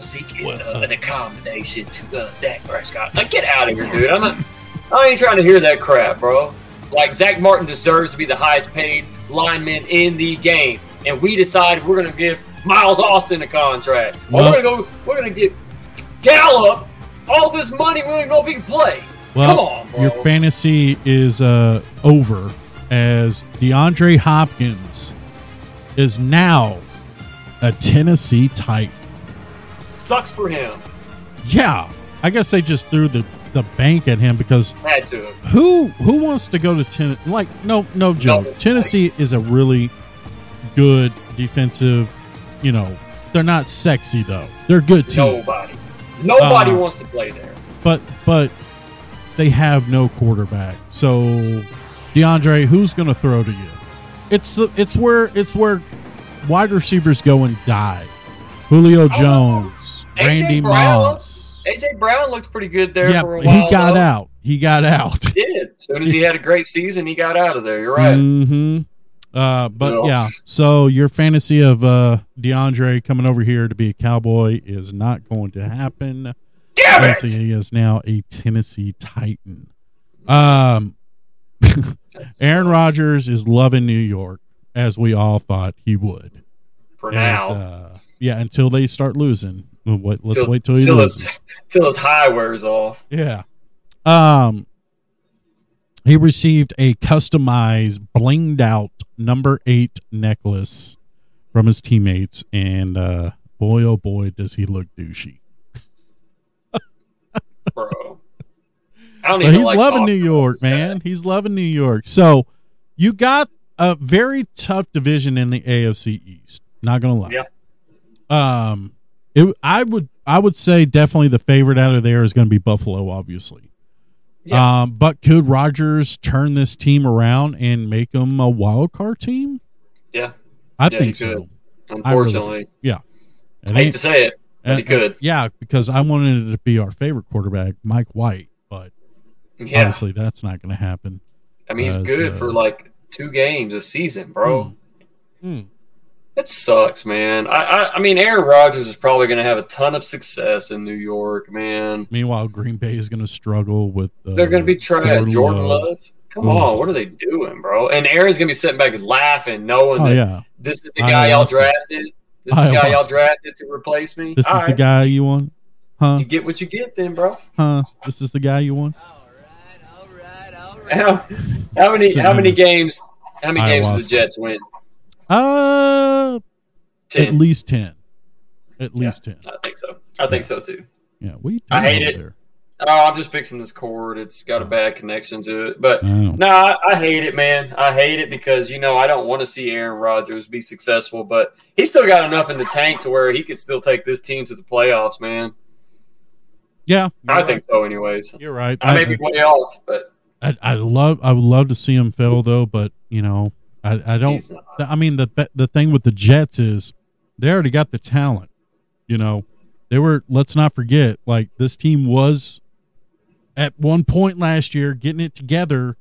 Zeke is an accommodation to Dak Prescott. Like, get out of here, dude. I ain't trying to hear that crap, bro. Like, Zach Martin deserves to be the highest paid lineman in the game, and we decide we're going to give Miles Austin a contract. Well, we're gonna get Gallup all this money. We don't even know if he can play. Well, come on, bro. Your fantasy is over as DeAndre Hopkins is now a Tennessee Titan. Sucks for him. Yeah, I guess they just threw the bank at him because had to. Who wants to go to Tennessee? Like, no joke. No, Tennessee is a really good defensive. You know, they're not sexy, though. They're a good team. Nobody wants to play there. But they have no quarterback. So, DeAndre, who's going to throw to you? It's where wide receivers go and die. Julio Jones, Randy Moss. A.J. Brown looked pretty good there for a while. He got out. He did. As soon as he had a great season, he got out of there. You're right. Mm-hmm. So your fantasy of DeAndre coming over here to be a Cowboy is not going to happen. Damn it! He is now a Tennessee Titan. Aaron Rodgers is loving New York, as we all thought he would. For now. Until they start losing. Let's wait till he loses. Until his high wears off. Yeah. He received a customized, blinged out number 8 necklace from his teammates, and boy, oh boy, does he look douchey. Bro. He's loving New York, man. He's loving New York. So you got a very tough division in the AFC East. Not gonna lie. Yeah. I would say definitely the favorite out of there is gonna be Buffalo, obviously. Yeah. But could Rodgers turn this team around and make them a wild card team? Yeah. I think so. Unfortunately. I hate to say it, but he could. Yeah, because I wanted it to be our favorite quarterback, Mike White, but obviously that's not going to happen. I mean, he's good for like 2 games a season, bro. It sucks, man. I mean, Aaron Rodgers is probably going to have a ton of success in New York, man. Meanwhile, Green Bay is going to struggle with. They're going to be trash. Jordan Love. Come on, what are they doing, bro? And Aaron's going to be sitting back and laughing, knowing that this is the guy y'all drafted. This is the guy y'all drafted to replace me. This is the guy you want, huh? You get what you get, then, bro. Huh? This is the guy you want. All right. How many games? How many games did the Jets win? At least 10. At least 10. I think so. I think so too. Yeah, I hate it. There? Oh, I'm just fixing this cord. It's got a bad connection to it. But I hate it, man. I hate it because, you know, I don't want to see Aaron Rodgers be successful, but he's still got enough in the tank to where he could still take this team to the playoffs, man. Yeah. I think so anyways. You're right. I may be way off, but I would love to see him fail though, but you know, I don't, I mean, the thing with the Jets is they already got the talent, you know. They were, let's not forget, like this team was at one point last year getting it together.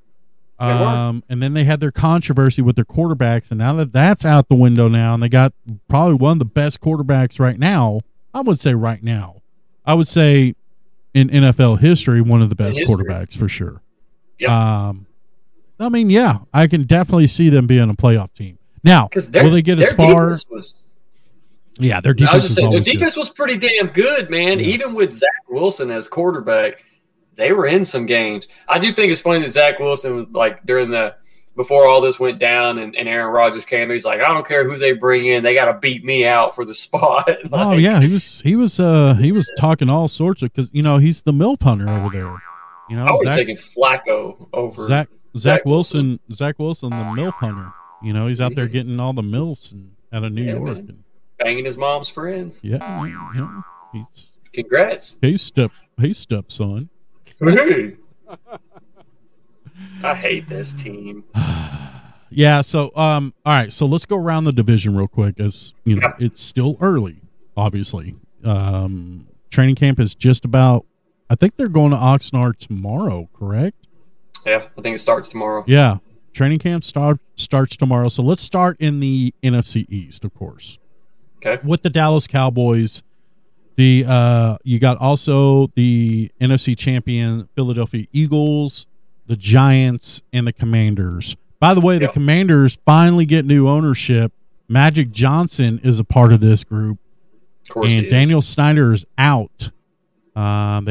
And then they had their controversy with their quarterbacks. And now that's out the window now, and they got probably one of the best quarterbacks right now. I would say right now, I would say in NFL history, one of the best quarterbacks for sure. Yep. I mean, yeah, I can definitely see them being a playoff team. Now, will they get as far? Yeah, their defense, I was just saying, was pretty damn good, man. Yeah. Even with Zach Wilson as quarterback, they were in some games. I do think it's funny that Zach Wilson was like before all this went down and Aaron Rodgers came, he's like, I don't care who they bring in, they gotta beat me out for the spot. Like, oh yeah, he was talking all sorts of, because you know, he's the milk hunter over there. You know, I was taking Flacco over Zach Wilson. Zach Wilson, the milk hunter. You know, he's out there getting all the milfs out of New York. Man. Banging his mom's friends. Yeah, you know, congrats. Hey, stepson. Hey. I hate this team. Yeah. So, all right. So let's go around the division real quick, as you know, it's still early. Obviously, training camp is just about. I think they're going to Oxnard tomorrow. Correct? Yeah, I think it starts tomorrow. Yeah, training camp starts tomorrow. So let's start in the NFC East, of course. Okay. With the Dallas Cowboys, you got also the NFC champion Philadelphia Eagles, the Giants, and the Commanders. By the way, the Commanders finally get new ownership. Magic Johnson is a part of this group. Of course, and Daniel Snyder is out. They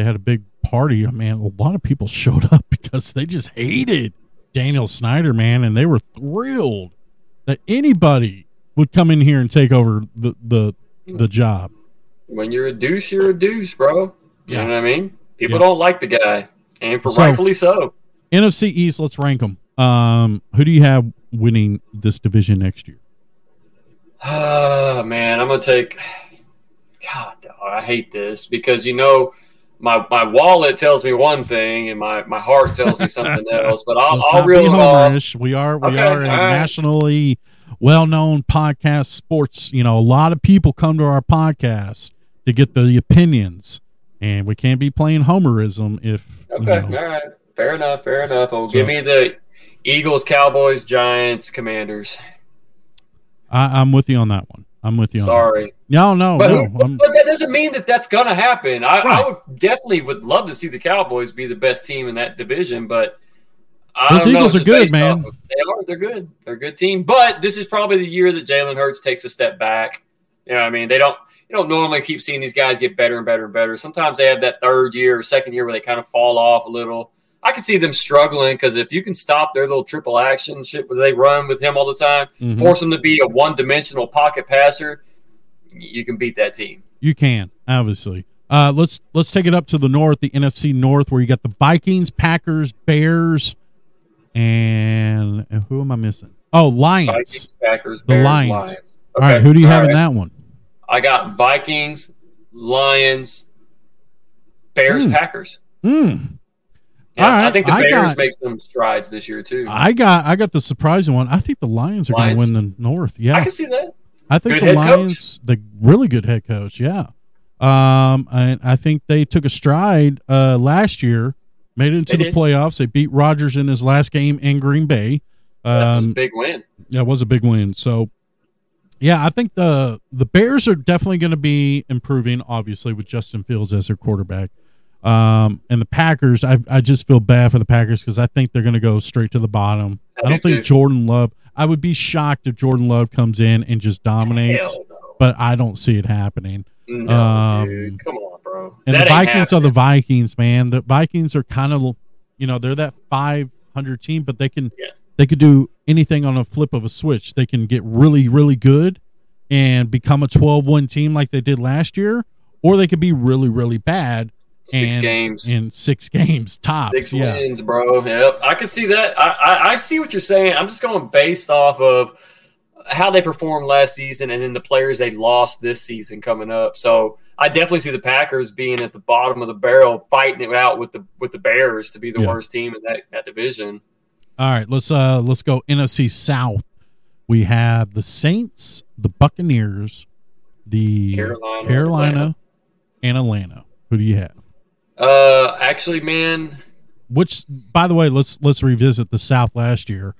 had a big party. Oh, man, a lot of people showed up because they just hated Daniel Snyder, man, and they were thrilled that anybody would come in here and take over the job. When you're a douche, bro. You know what I mean? People don't like the guy, and rightfully so. NFC East, let's rank them. Who do you have winning this division next year? Man, I'm gonna take. God, dog, I hate this because you know my wallet tells me one thing and my heart tells me something else. But I'll reel off. We are nationally well-known podcast, sports, you know, a lot of people come to our podcast to get the opinions, and we can't be playing homerism if all right, fair enough. Give me the Eagles, Cowboys, Giants, Commanders. I'm with you on that one. But that doesn't mean that's gonna happen. I would love to see the Cowboys be the best team in that division, but those Eagles are good, man. They're good. They're a good team. But this is probably the year that Jalen Hurts takes a step back. You know what I mean? You don't normally keep seeing these guys get better and better and better. Sometimes they have that third year or second year where they kind of fall off a little. I can see them struggling because if you can stop their little triple action shit where they run with him all the time, force them to be a one-dimensional pocket passer, you can beat that team. You can, obviously. Let's take it up to the north, the NFC North, where you got the Vikings, Packers, Bears, and who am I missing? Oh, Lions. Vikings, Packers, Bears, Lions. Okay. All right, who do you have in that one? I got Vikings, Lions, Bears, Packers. Yeah, all right. I think the Bears make some strides this year too. I got the surprising one. I think the Lions are going to win the North. Yeah, I can see that. I think the Lions, the really good head coach. Yeah, and I think they took a stride last year. Made it into the playoffs. They beat Rodgers in his last game in Green Bay. That was a big win. Yeah, it was a big win. So, yeah, I think the Bears are definitely going to be improving, obviously, with Justin Fields as their quarterback. And the Packers, I just feel bad for the Packers because I think they're going to go straight to the bottom. I don't think Jordan Love – I would be shocked if Jordan Love comes in and just dominates, but I don't see it happening. No, dude. Come on, bro. And the Vikings are the Vikings, man. The Vikings are kind of, you know, they're that 500 team, but they could do anything on a flip of a switch. They can get really, really good, and become a 12-1 team like they did last year, or they could be really, really bad. Six games tops. Six wins, bro. Yep. I can see that. I see what you're saying. I'm just going based off of how they performed last season and then the players they lost this season coming up. So I definitely see the Packers being at the bottom of the barrel, fighting it out with the Bears to be the worst team in that division. All right, let's go NFC South. We have the Saints, the Buccaneers, the Carolina, and Atlanta. Who do you have? Actually, man. Which, by the way, let's revisit the South last year.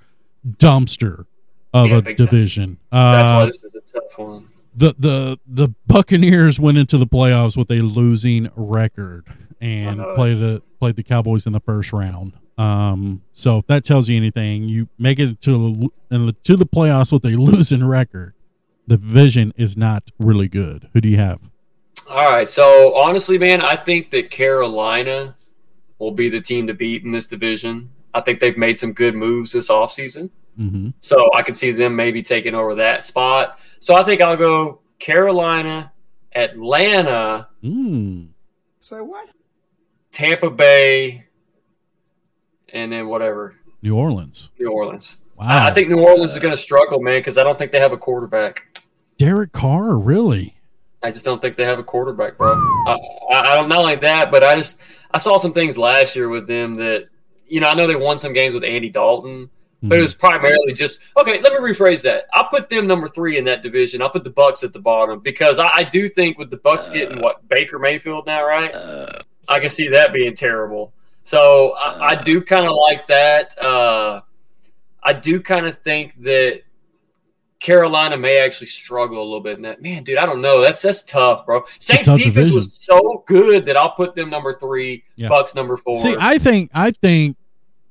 Dumpster of a division. That's why this is a tough one. The Buccaneers went into the playoffs with a losing record and played the Cowboys in the first round. So if that tells you anything, you make it to the playoffs with a losing record. The division is not really good. Who do you have? All right, so honestly, man, I think that Carolina will be the team to beat in this division. I think they've made some good moves this offseason. Mm-hmm. So I can see them maybe taking over that spot. So I think I'll go Carolina, Atlanta. So what? Tampa Bay, and then whatever. New Orleans. Wow. I think New Orleans is going to struggle, man, because I don't think they have a quarterback. Derek Carr, really? I just don't think they have a quarterback, bro. I don't know like that, but I saw some things last year with them that, you know, I know they won some games with Andy Dalton, but it was primarily just let me rephrase that. I'll put them number 3 in that division. I'll put the Bucs at the bottom because I do think with the Bucs getting Baker Mayfield now, right? I can see that being terrible. So I do kind of like that. I do kind of think that Carolina may actually struggle a little bit in that. Man, dude, I don't know. That's tough, bro. Saints defense was so good that I'll put them number 3, Bucks number 4. See, I think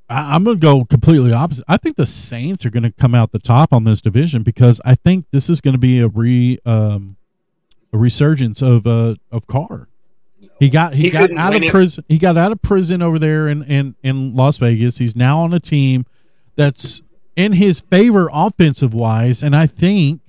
I'm going to go completely opposite. I think the Saints are going to come out the top on this division because I think this is going to be a resurgence of Carr. He got out of prison. He got out of prison over there in Las Vegas. He's now on a team that's in his favor offensive wise, and I think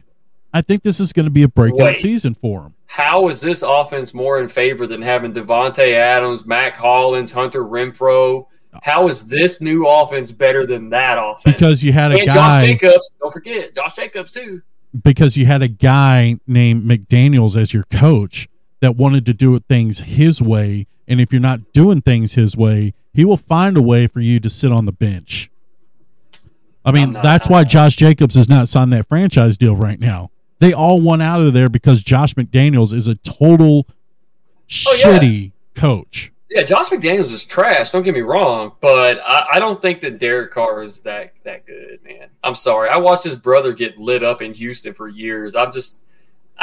this is going to be a breakout season for him. How is this offense more in favor than having Devontae Adams, Mac Hollins, Hunter Renfrow? How is this new offense better than that offense? Because you had Josh Jacobs, don't forget, Josh Jacobs too. Because you had a guy named McDaniels as your coach that wanted to do things his way, and if you're not doing things his way, he will find a way for you to sit on the bench. I mean, that's why Josh Jacobs has not signed that franchise deal right now. They all want out of there because Josh McDaniels is a total shitty coach. Yeah, Josh McDaniels is trash. Don't get me wrong, but I don't think that Derek Carr is that good, man. I'm sorry. I watched his brother get lit up in Houston for years. I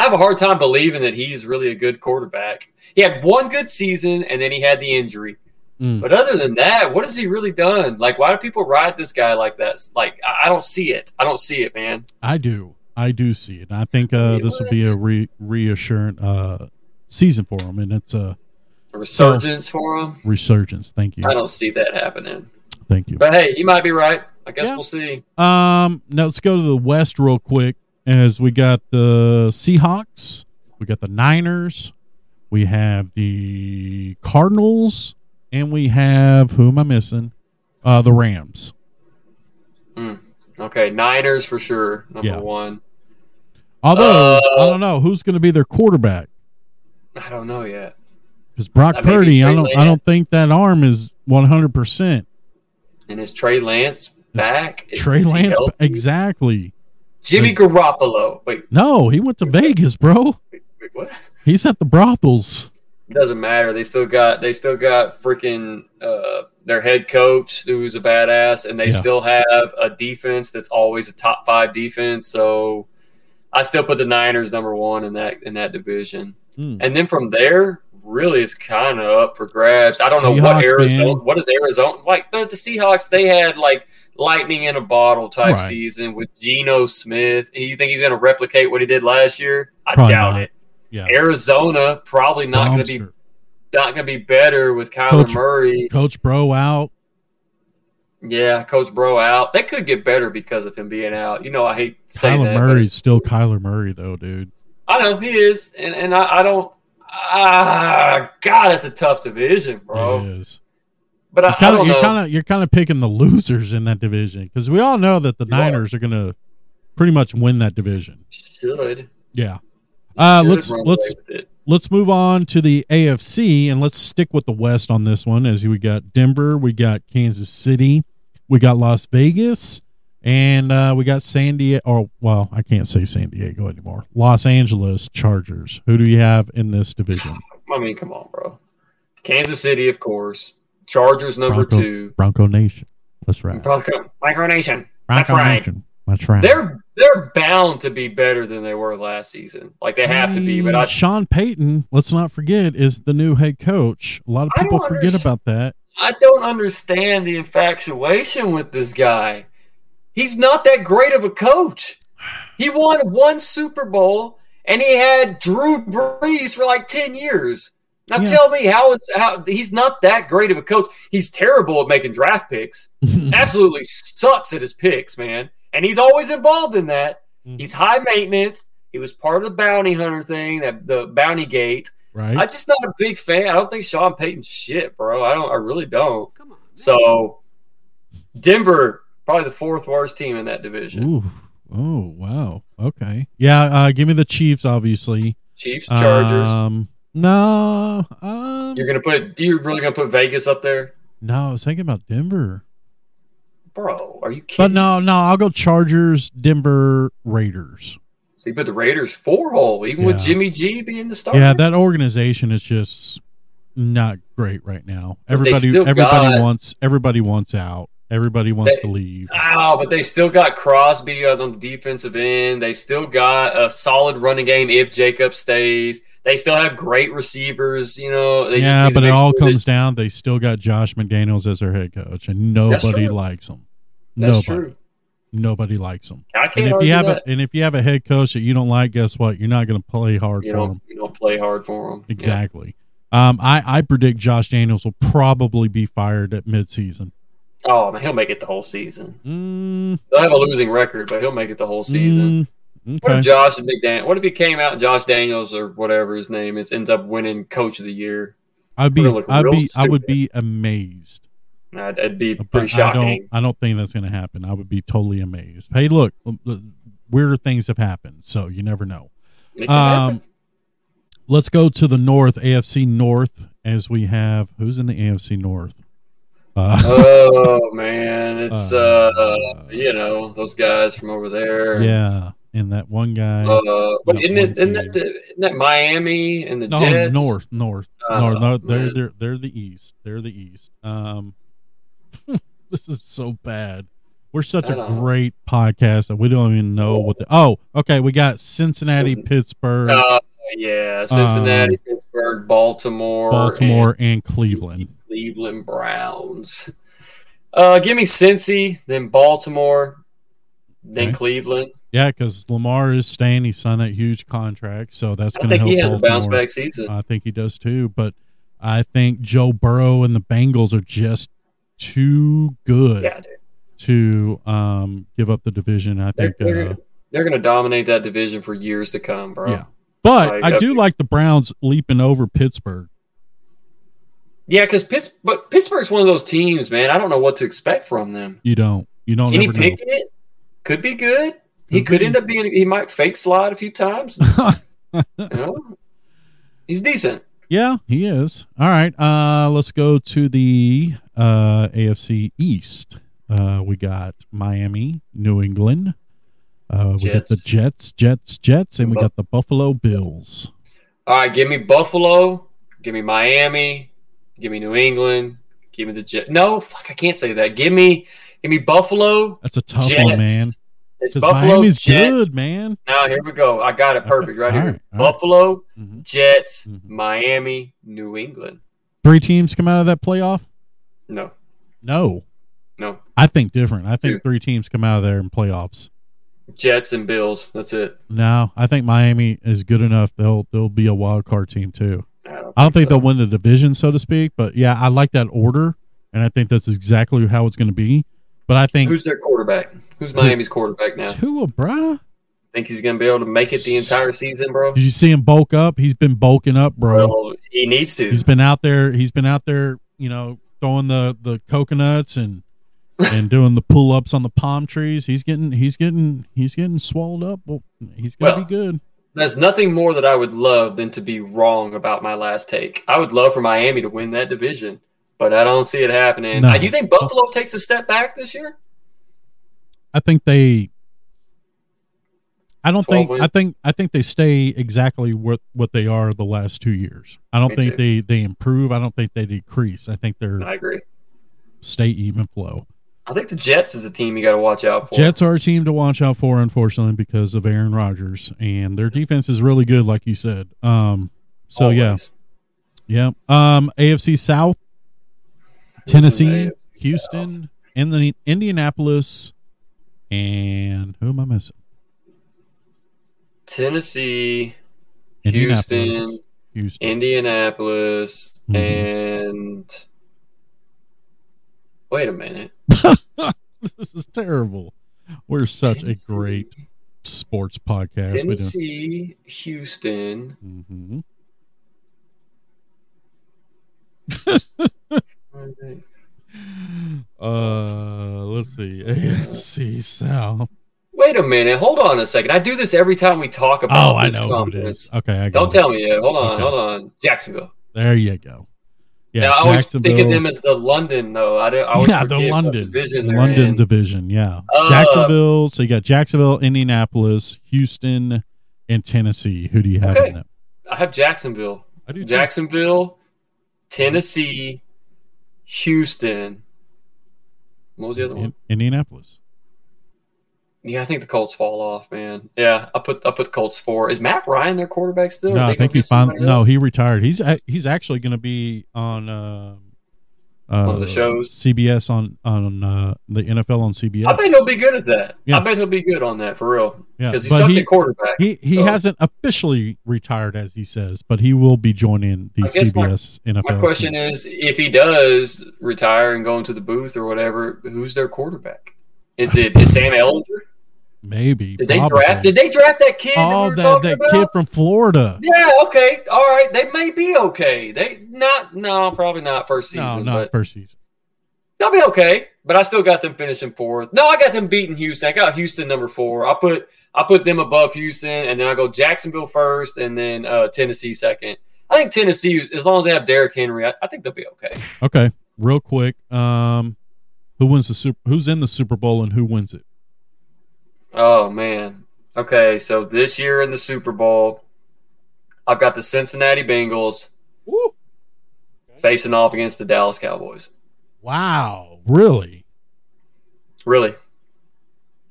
have a hard time believing that he's really a good quarterback. He had one good season, and then he had the injury. But other than that, what has he really done? Like, why do people ride this guy like that? Like, I don't see it. I don't see it, man. I do see it. And I think this will be a reassuring season for him, and it's a resurgence for him. Resurgence. Thank you. I don't see that happening. Thank you. But hey, you might be right. I guess we'll see. Now let's go to the West real quick. As we got the Seahawks, we got the Niners, we have the Cardinals. And we have, who am I missing? The Rams. Okay, Niners for sure, number one. Although, I don't know, who's going to be their quarterback? I don't know yet. Because Brock Purdy, I don't think that arm is 100%. And is Trey Lance back? Exactly. Jimmy Garoppolo. Wait. No, he went to Vegas, bro. Wait, what? He's at the brothels. It doesn't matter. They still got freaking their head coach who's a badass, and they still have a defense that's always a top 5 defense. So I still put the Niners number 1 in that division. And then from there, really, it's kind of up for grabs. I don't know what Arizona. Man. What is Arizona like? But the Seahawks, they had like lightning in a bottle type season with Geno Smith. You think he's going to replicate what he did last year? I probably doubt it. Yeah. Arizona probably not going to be better with Kyler Murray. Coach Bro out. Yeah, Coach Bro out. They could get better because of him being out. You know, I hate saying that. Kyler Murray's still Kyler Murray, though, dude. I know he is, and I don't. God, it's a tough division, bro. It is. But you're kind of picking the losers in that division because we all know that the Niners are going to pretty much win that division. Should. Yeah. Let's move on to the AFC and let's stick with the West on this one. As we got Denver, we got Kansas City, we got Las Vegas, and we got San Diego. Or well, I can't say San Diego anymore. Los Angeles Chargers. Who do you have in this division? I mean, come on, bro. Kansas City, of course. Chargers number two. Bronco Nation. That's right. Bronco Nation. That's right. That's right. They're bound to be better than they were last season. Like they have to be. But Sean Payton, let's not forget, is the new head coach. A lot of people forget about that. I don't understand the infatuation with this guy. He's not that great of a coach. He won one Super Bowl and he had Drew Brees for like 10 years. Now tell me how he's not that great of a coach. He's terrible at making draft picks. Absolutely sucks at his picks, man. And he's always involved in that. Mm-hmm. He's high maintenance. He was part of the bounty hunter thing, the bounty gate. Right. I'm just not a big fan. I don't think Sean Payton's shit, bro. I really don't. Come on, so Denver, probably the fourth worst team in that division. Ooh. Oh, wow. Okay. Yeah, give me the Chiefs, obviously. Chiefs, Chargers. No. You're really going to put Vegas up there? No, I was thinking about Denver. Bro, are you kidding? But no, I'll go Chargers, Denver, Raiders. See, but the Raiders four-hole, even with Jimmy G being the starter. Yeah, that organization is just not great right now. Everybody wants out. Everybody wants to leave. Oh, but they still got Crosby on the defensive end. They still got a solid running game if Jacobs stays. They still have great receivers, you know. It all comes down. They still got Josh McDaniels as their head coach, and nobody likes him. That's true. Nobody likes him. And if you have a head coach that you don't like, guess what? You're not going to play hard for him. You don't play hard for him. Exactly. Yeah. I predict Josh Daniels will probably be fired at midseason. Oh, man, he'll make it the whole season. They'll have a losing record, but he'll make it the whole season. Okay. What if he came out and Josh Daniels or whatever his name is ends up winning Coach of the Year? I would be amazed. That'd be pretty shocking. I don't think that's going to happen. I would be totally amazed. Hey, look, weirder things have happened, so you never know. Let's go to the North, AFC North, as we have who's in the AFC North. Oh man, it's you know those guys from over there. Yeah. And that one guy. But isn't that Miami and the Jets? North. They're the East. They're the East. This is so bad. We're such a great podcast that we don't even know what the. Oh, okay. We got Cincinnati, Pittsburgh. Yeah, Cincinnati, Pittsburgh, Baltimore, and Cleveland. Cleveland Browns. Give me Cincy, then Baltimore, then Cleveland. Yeah, because Lamar is staying. He signed that huge contract, so that's going to help. I think he has a bounce-back season. I think he does too, but I think Joe Burrow and the Bengals are just too good to give up the division. I think they're going to dominate that division for years to come, bro. Yeah, but I do like the Browns leaping over Pittsburgh. Yeah, because Pittsburgh's one of those teams, man. I don't know what to expect from them. You don't. Kenny Pickett could be good. He could end up being. He might fake slide a few times. You know? He's decent. Yeah, he is. All right. Let's go to the AFC East. We got Miami, New England. We got the Jets, and we got the Buffalo Bills. All right, give me Buffalo. Give me Miami. Give me New England. Give me the Jets. No, fuck, I can't say that. Give me Buffalo. That's a tough one, man. It's Buffalo, Miami's Jets. Good, man. Now, here we go. I got it perfect right here. Right. Buffalo, Jets, Miami, New England. Three teams come out of that playoff? No. I think different. I think three teams come out of there in playoffs. Jets and Bills. That's it. No, I think Miami is good enough. They'll be a wild card team, too. I don't think they'll win the division, so to speak. But, yeah, I like that order, and I think that's exactly how it's going to be. But I think who's their quarterback? Who's Miami's quarterback now? Tua, bro. Think he's going to be able to make it the entire season, bro? Did you see him bulk up? He's been bulking up, bro. Well, he needs to. He's been out there. He's been out there, you know, throwing the coconuts and doing the pull ups on the palm trees. He's getting swallowed up. Well, he's going to be good. There's nothing more that I would love than to be wrong about my last take. I would love for Miami to win that division, but I don't see it happening. No. Do you think Buffalo takes a step back this year? I think they. I don't think. Wins. I think they stay exactly what they are the last 2 years. I don't think they improve. I don't think they decrease. I think they're. I agree. Stay even flow. I think the Jets is a team you got to watch out for. Jets are a team to watch out for, unfortunately, because of Aaron Rodgers, and their defense is really good, like you said. So Always. Yeah. AFC South. Tennessee, Houston, and then Indianapolis, and who am I missing? Tennessee, Houston. Indianapolis, mm-hmm. and wait a minute. This is terrible. We're such a great sports podcast. Tennessee, Houston. Mm-hmm. Let's see. AFC South. Wait a minute. Hold on a second. I do this every time we talk about this conference. Okay, I got Don't it. Tell me yet. Hold on. Jacksonville. There you go. Yeah, now, I was thinking them as the London, though. I always forget the London division. London division, yeah. Jacksonville. So you got Jacksonville, Indianapolis, Houston, and Tennessee. Who do you have in that? I have Jacksonville. I do Jacksonville, Tennessee, Houston. What was the other one? Indianapolis. Yeah, I think the Colts fall off, man. Yeah, I put the Colts 4. Is Matt Ryan their quarterback still? No, I think he finally. No, he retired. He's actually going to be on one of the shows, CBS on the NFL on CBS. I bet he'll be good at that. Yeah. I bet he'll be good on that for real. Yeah, because he's such a quarterback. He hasn't officially retired, as he says, but he will be joining the CBS NFL. My question is, if he does retire and go into the booth or whatever, who's their quarterback? Is Sam Ellinger? Maybe. Did they draft that kid? that kid from Florida. Yeah. Okay. All right. They may be okay. Probably not first season. No, not first season. They'll be okay, but I still got them finishing 4th. No, I got them beating Houston. I got Houston number 4. I put them above Houston, and then I go Jacksonville 1st, and then Tennessee 2nd. I think Tennessee, as long as they have Derrick Henry, I think they'll be okay. Okay. Real quick. Who's in the Super Bowl and who wins it? Oh, man. Okay, so this year in the Super Bowl, I've got the Cincinnati Bengals facing off against the Dallas Cowboys. Wow, really? Really.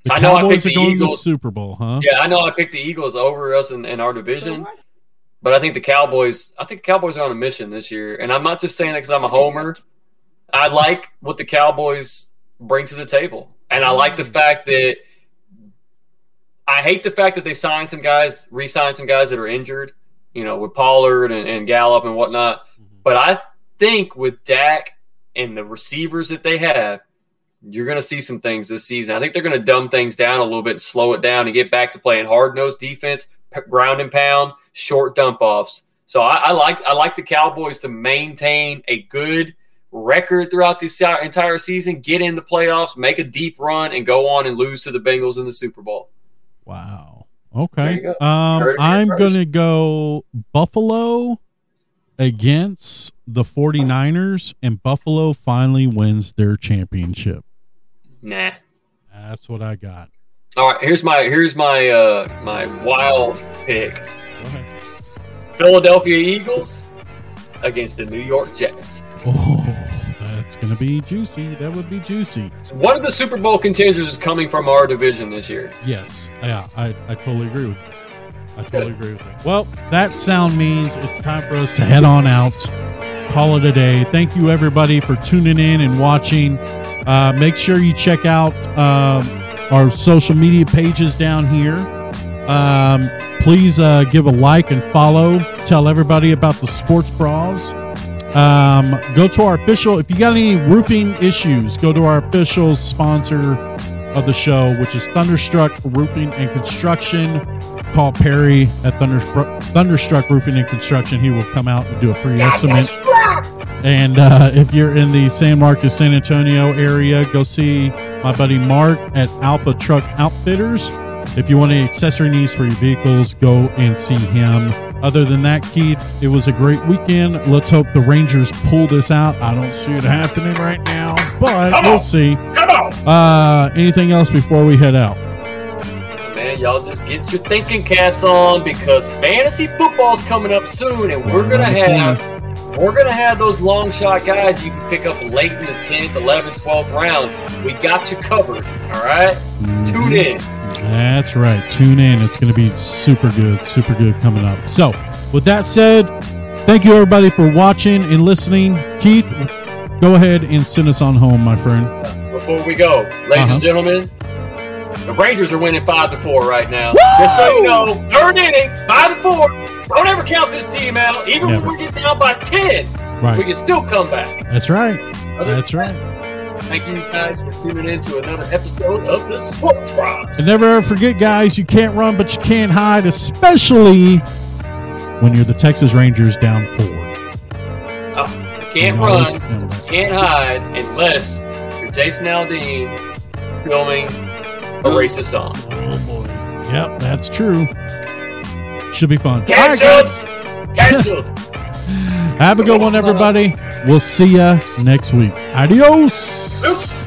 I know I picked the Eagles to the Super Bowl, huh? Yeah, I know I picked the Eagles over us in our division, but I think the Cowboys are on a mission this year, and I'm not just saying that because I'm a homer. I like what the Cowboys bring to the table, and I like the fact that I hate the fact that they signed some guys, re-signed some guys that are injured, you know, with Pollard and Gallup and whatnot. But I think with Dak and the receivers that they have, you're going to see some things this season. I think they're going to dumb things down a little bit, slow it down, and get back to playing hard-nosed defense, ground and pound, short dump-offs. So I like the Cowboys to maintain a good record throughout this entire season, get in the playoffs, make a deep run, and go on and lose to the Bengals in the Super Bowl. Wow. Okay. Go. I'm going to go Buffalo against the 49ers, and Buffalo finally wins their championship. Nah. That's what I got. All right, here's my wild pick. Philadelphia Eagles against the New York Jets. Oh, that's going to be juicy. That would be juicy. One of the Super Bowl contenders is coming from our division this year. Yes. Yeah, I totally agree with that. Well, that sound means it's time for us to head on out. Call it a day. Thank you, everybody, for tuning in and watching. Make sure you check out our social media pages down here. Please give a like and follow. Tell everybody about the sports bras. Go to our official, if you got any roofing issues, go to our official sponsor of the show, which is Thunderstruck Roofing and Construction. Call Perry at Thunderstruck Roofing and Construction. He will come out and do a free estimate. And if you're in the San Marcos, San Antonio area, go see my buddy Mark at Alpha Truck Outfitters. If you want any accessory needs for your vehicles, go and see him. Other than that, Keith, it was a great weekend. Let's hope the Rangers pull this out. I don't see it happening right now, but we'll see. Come on. Anything else before we head out? Man, y'all just get your thinking caps on, because fantasy football's coming up soon, and we're gonna have those long shot guys you can pick up late in the 10th, 11th, 12th round. We got you covered. All right, tune in. That's right. Tune in. It's going to be super good coming up. So, with that said, thank you everybody for watching and listening. Keith, go ahead and send us on home, my friend. Before we go, ladies and gentlemen, the Rangers are winning 5-4 right now. Woo! Just so you know, third inning, 5-4. Don't ever count this team out. Even Never. When we get down by 10, right, we can still come back. That's right. That's right. Thank you guys for tuning in to another episode of The Sports Bros. And never ever forget, guys, you can't run, but you can't hide, especially when you're the Texas Rangers down 4. You can't run, can't hide, unless you're Jason Aldean filming a racist song. Oh, boy. Yep, that's true. Should be fun. Canceled! Right, canceled! Have a good one, everybody. We'll see ya next week. Adios. Oof.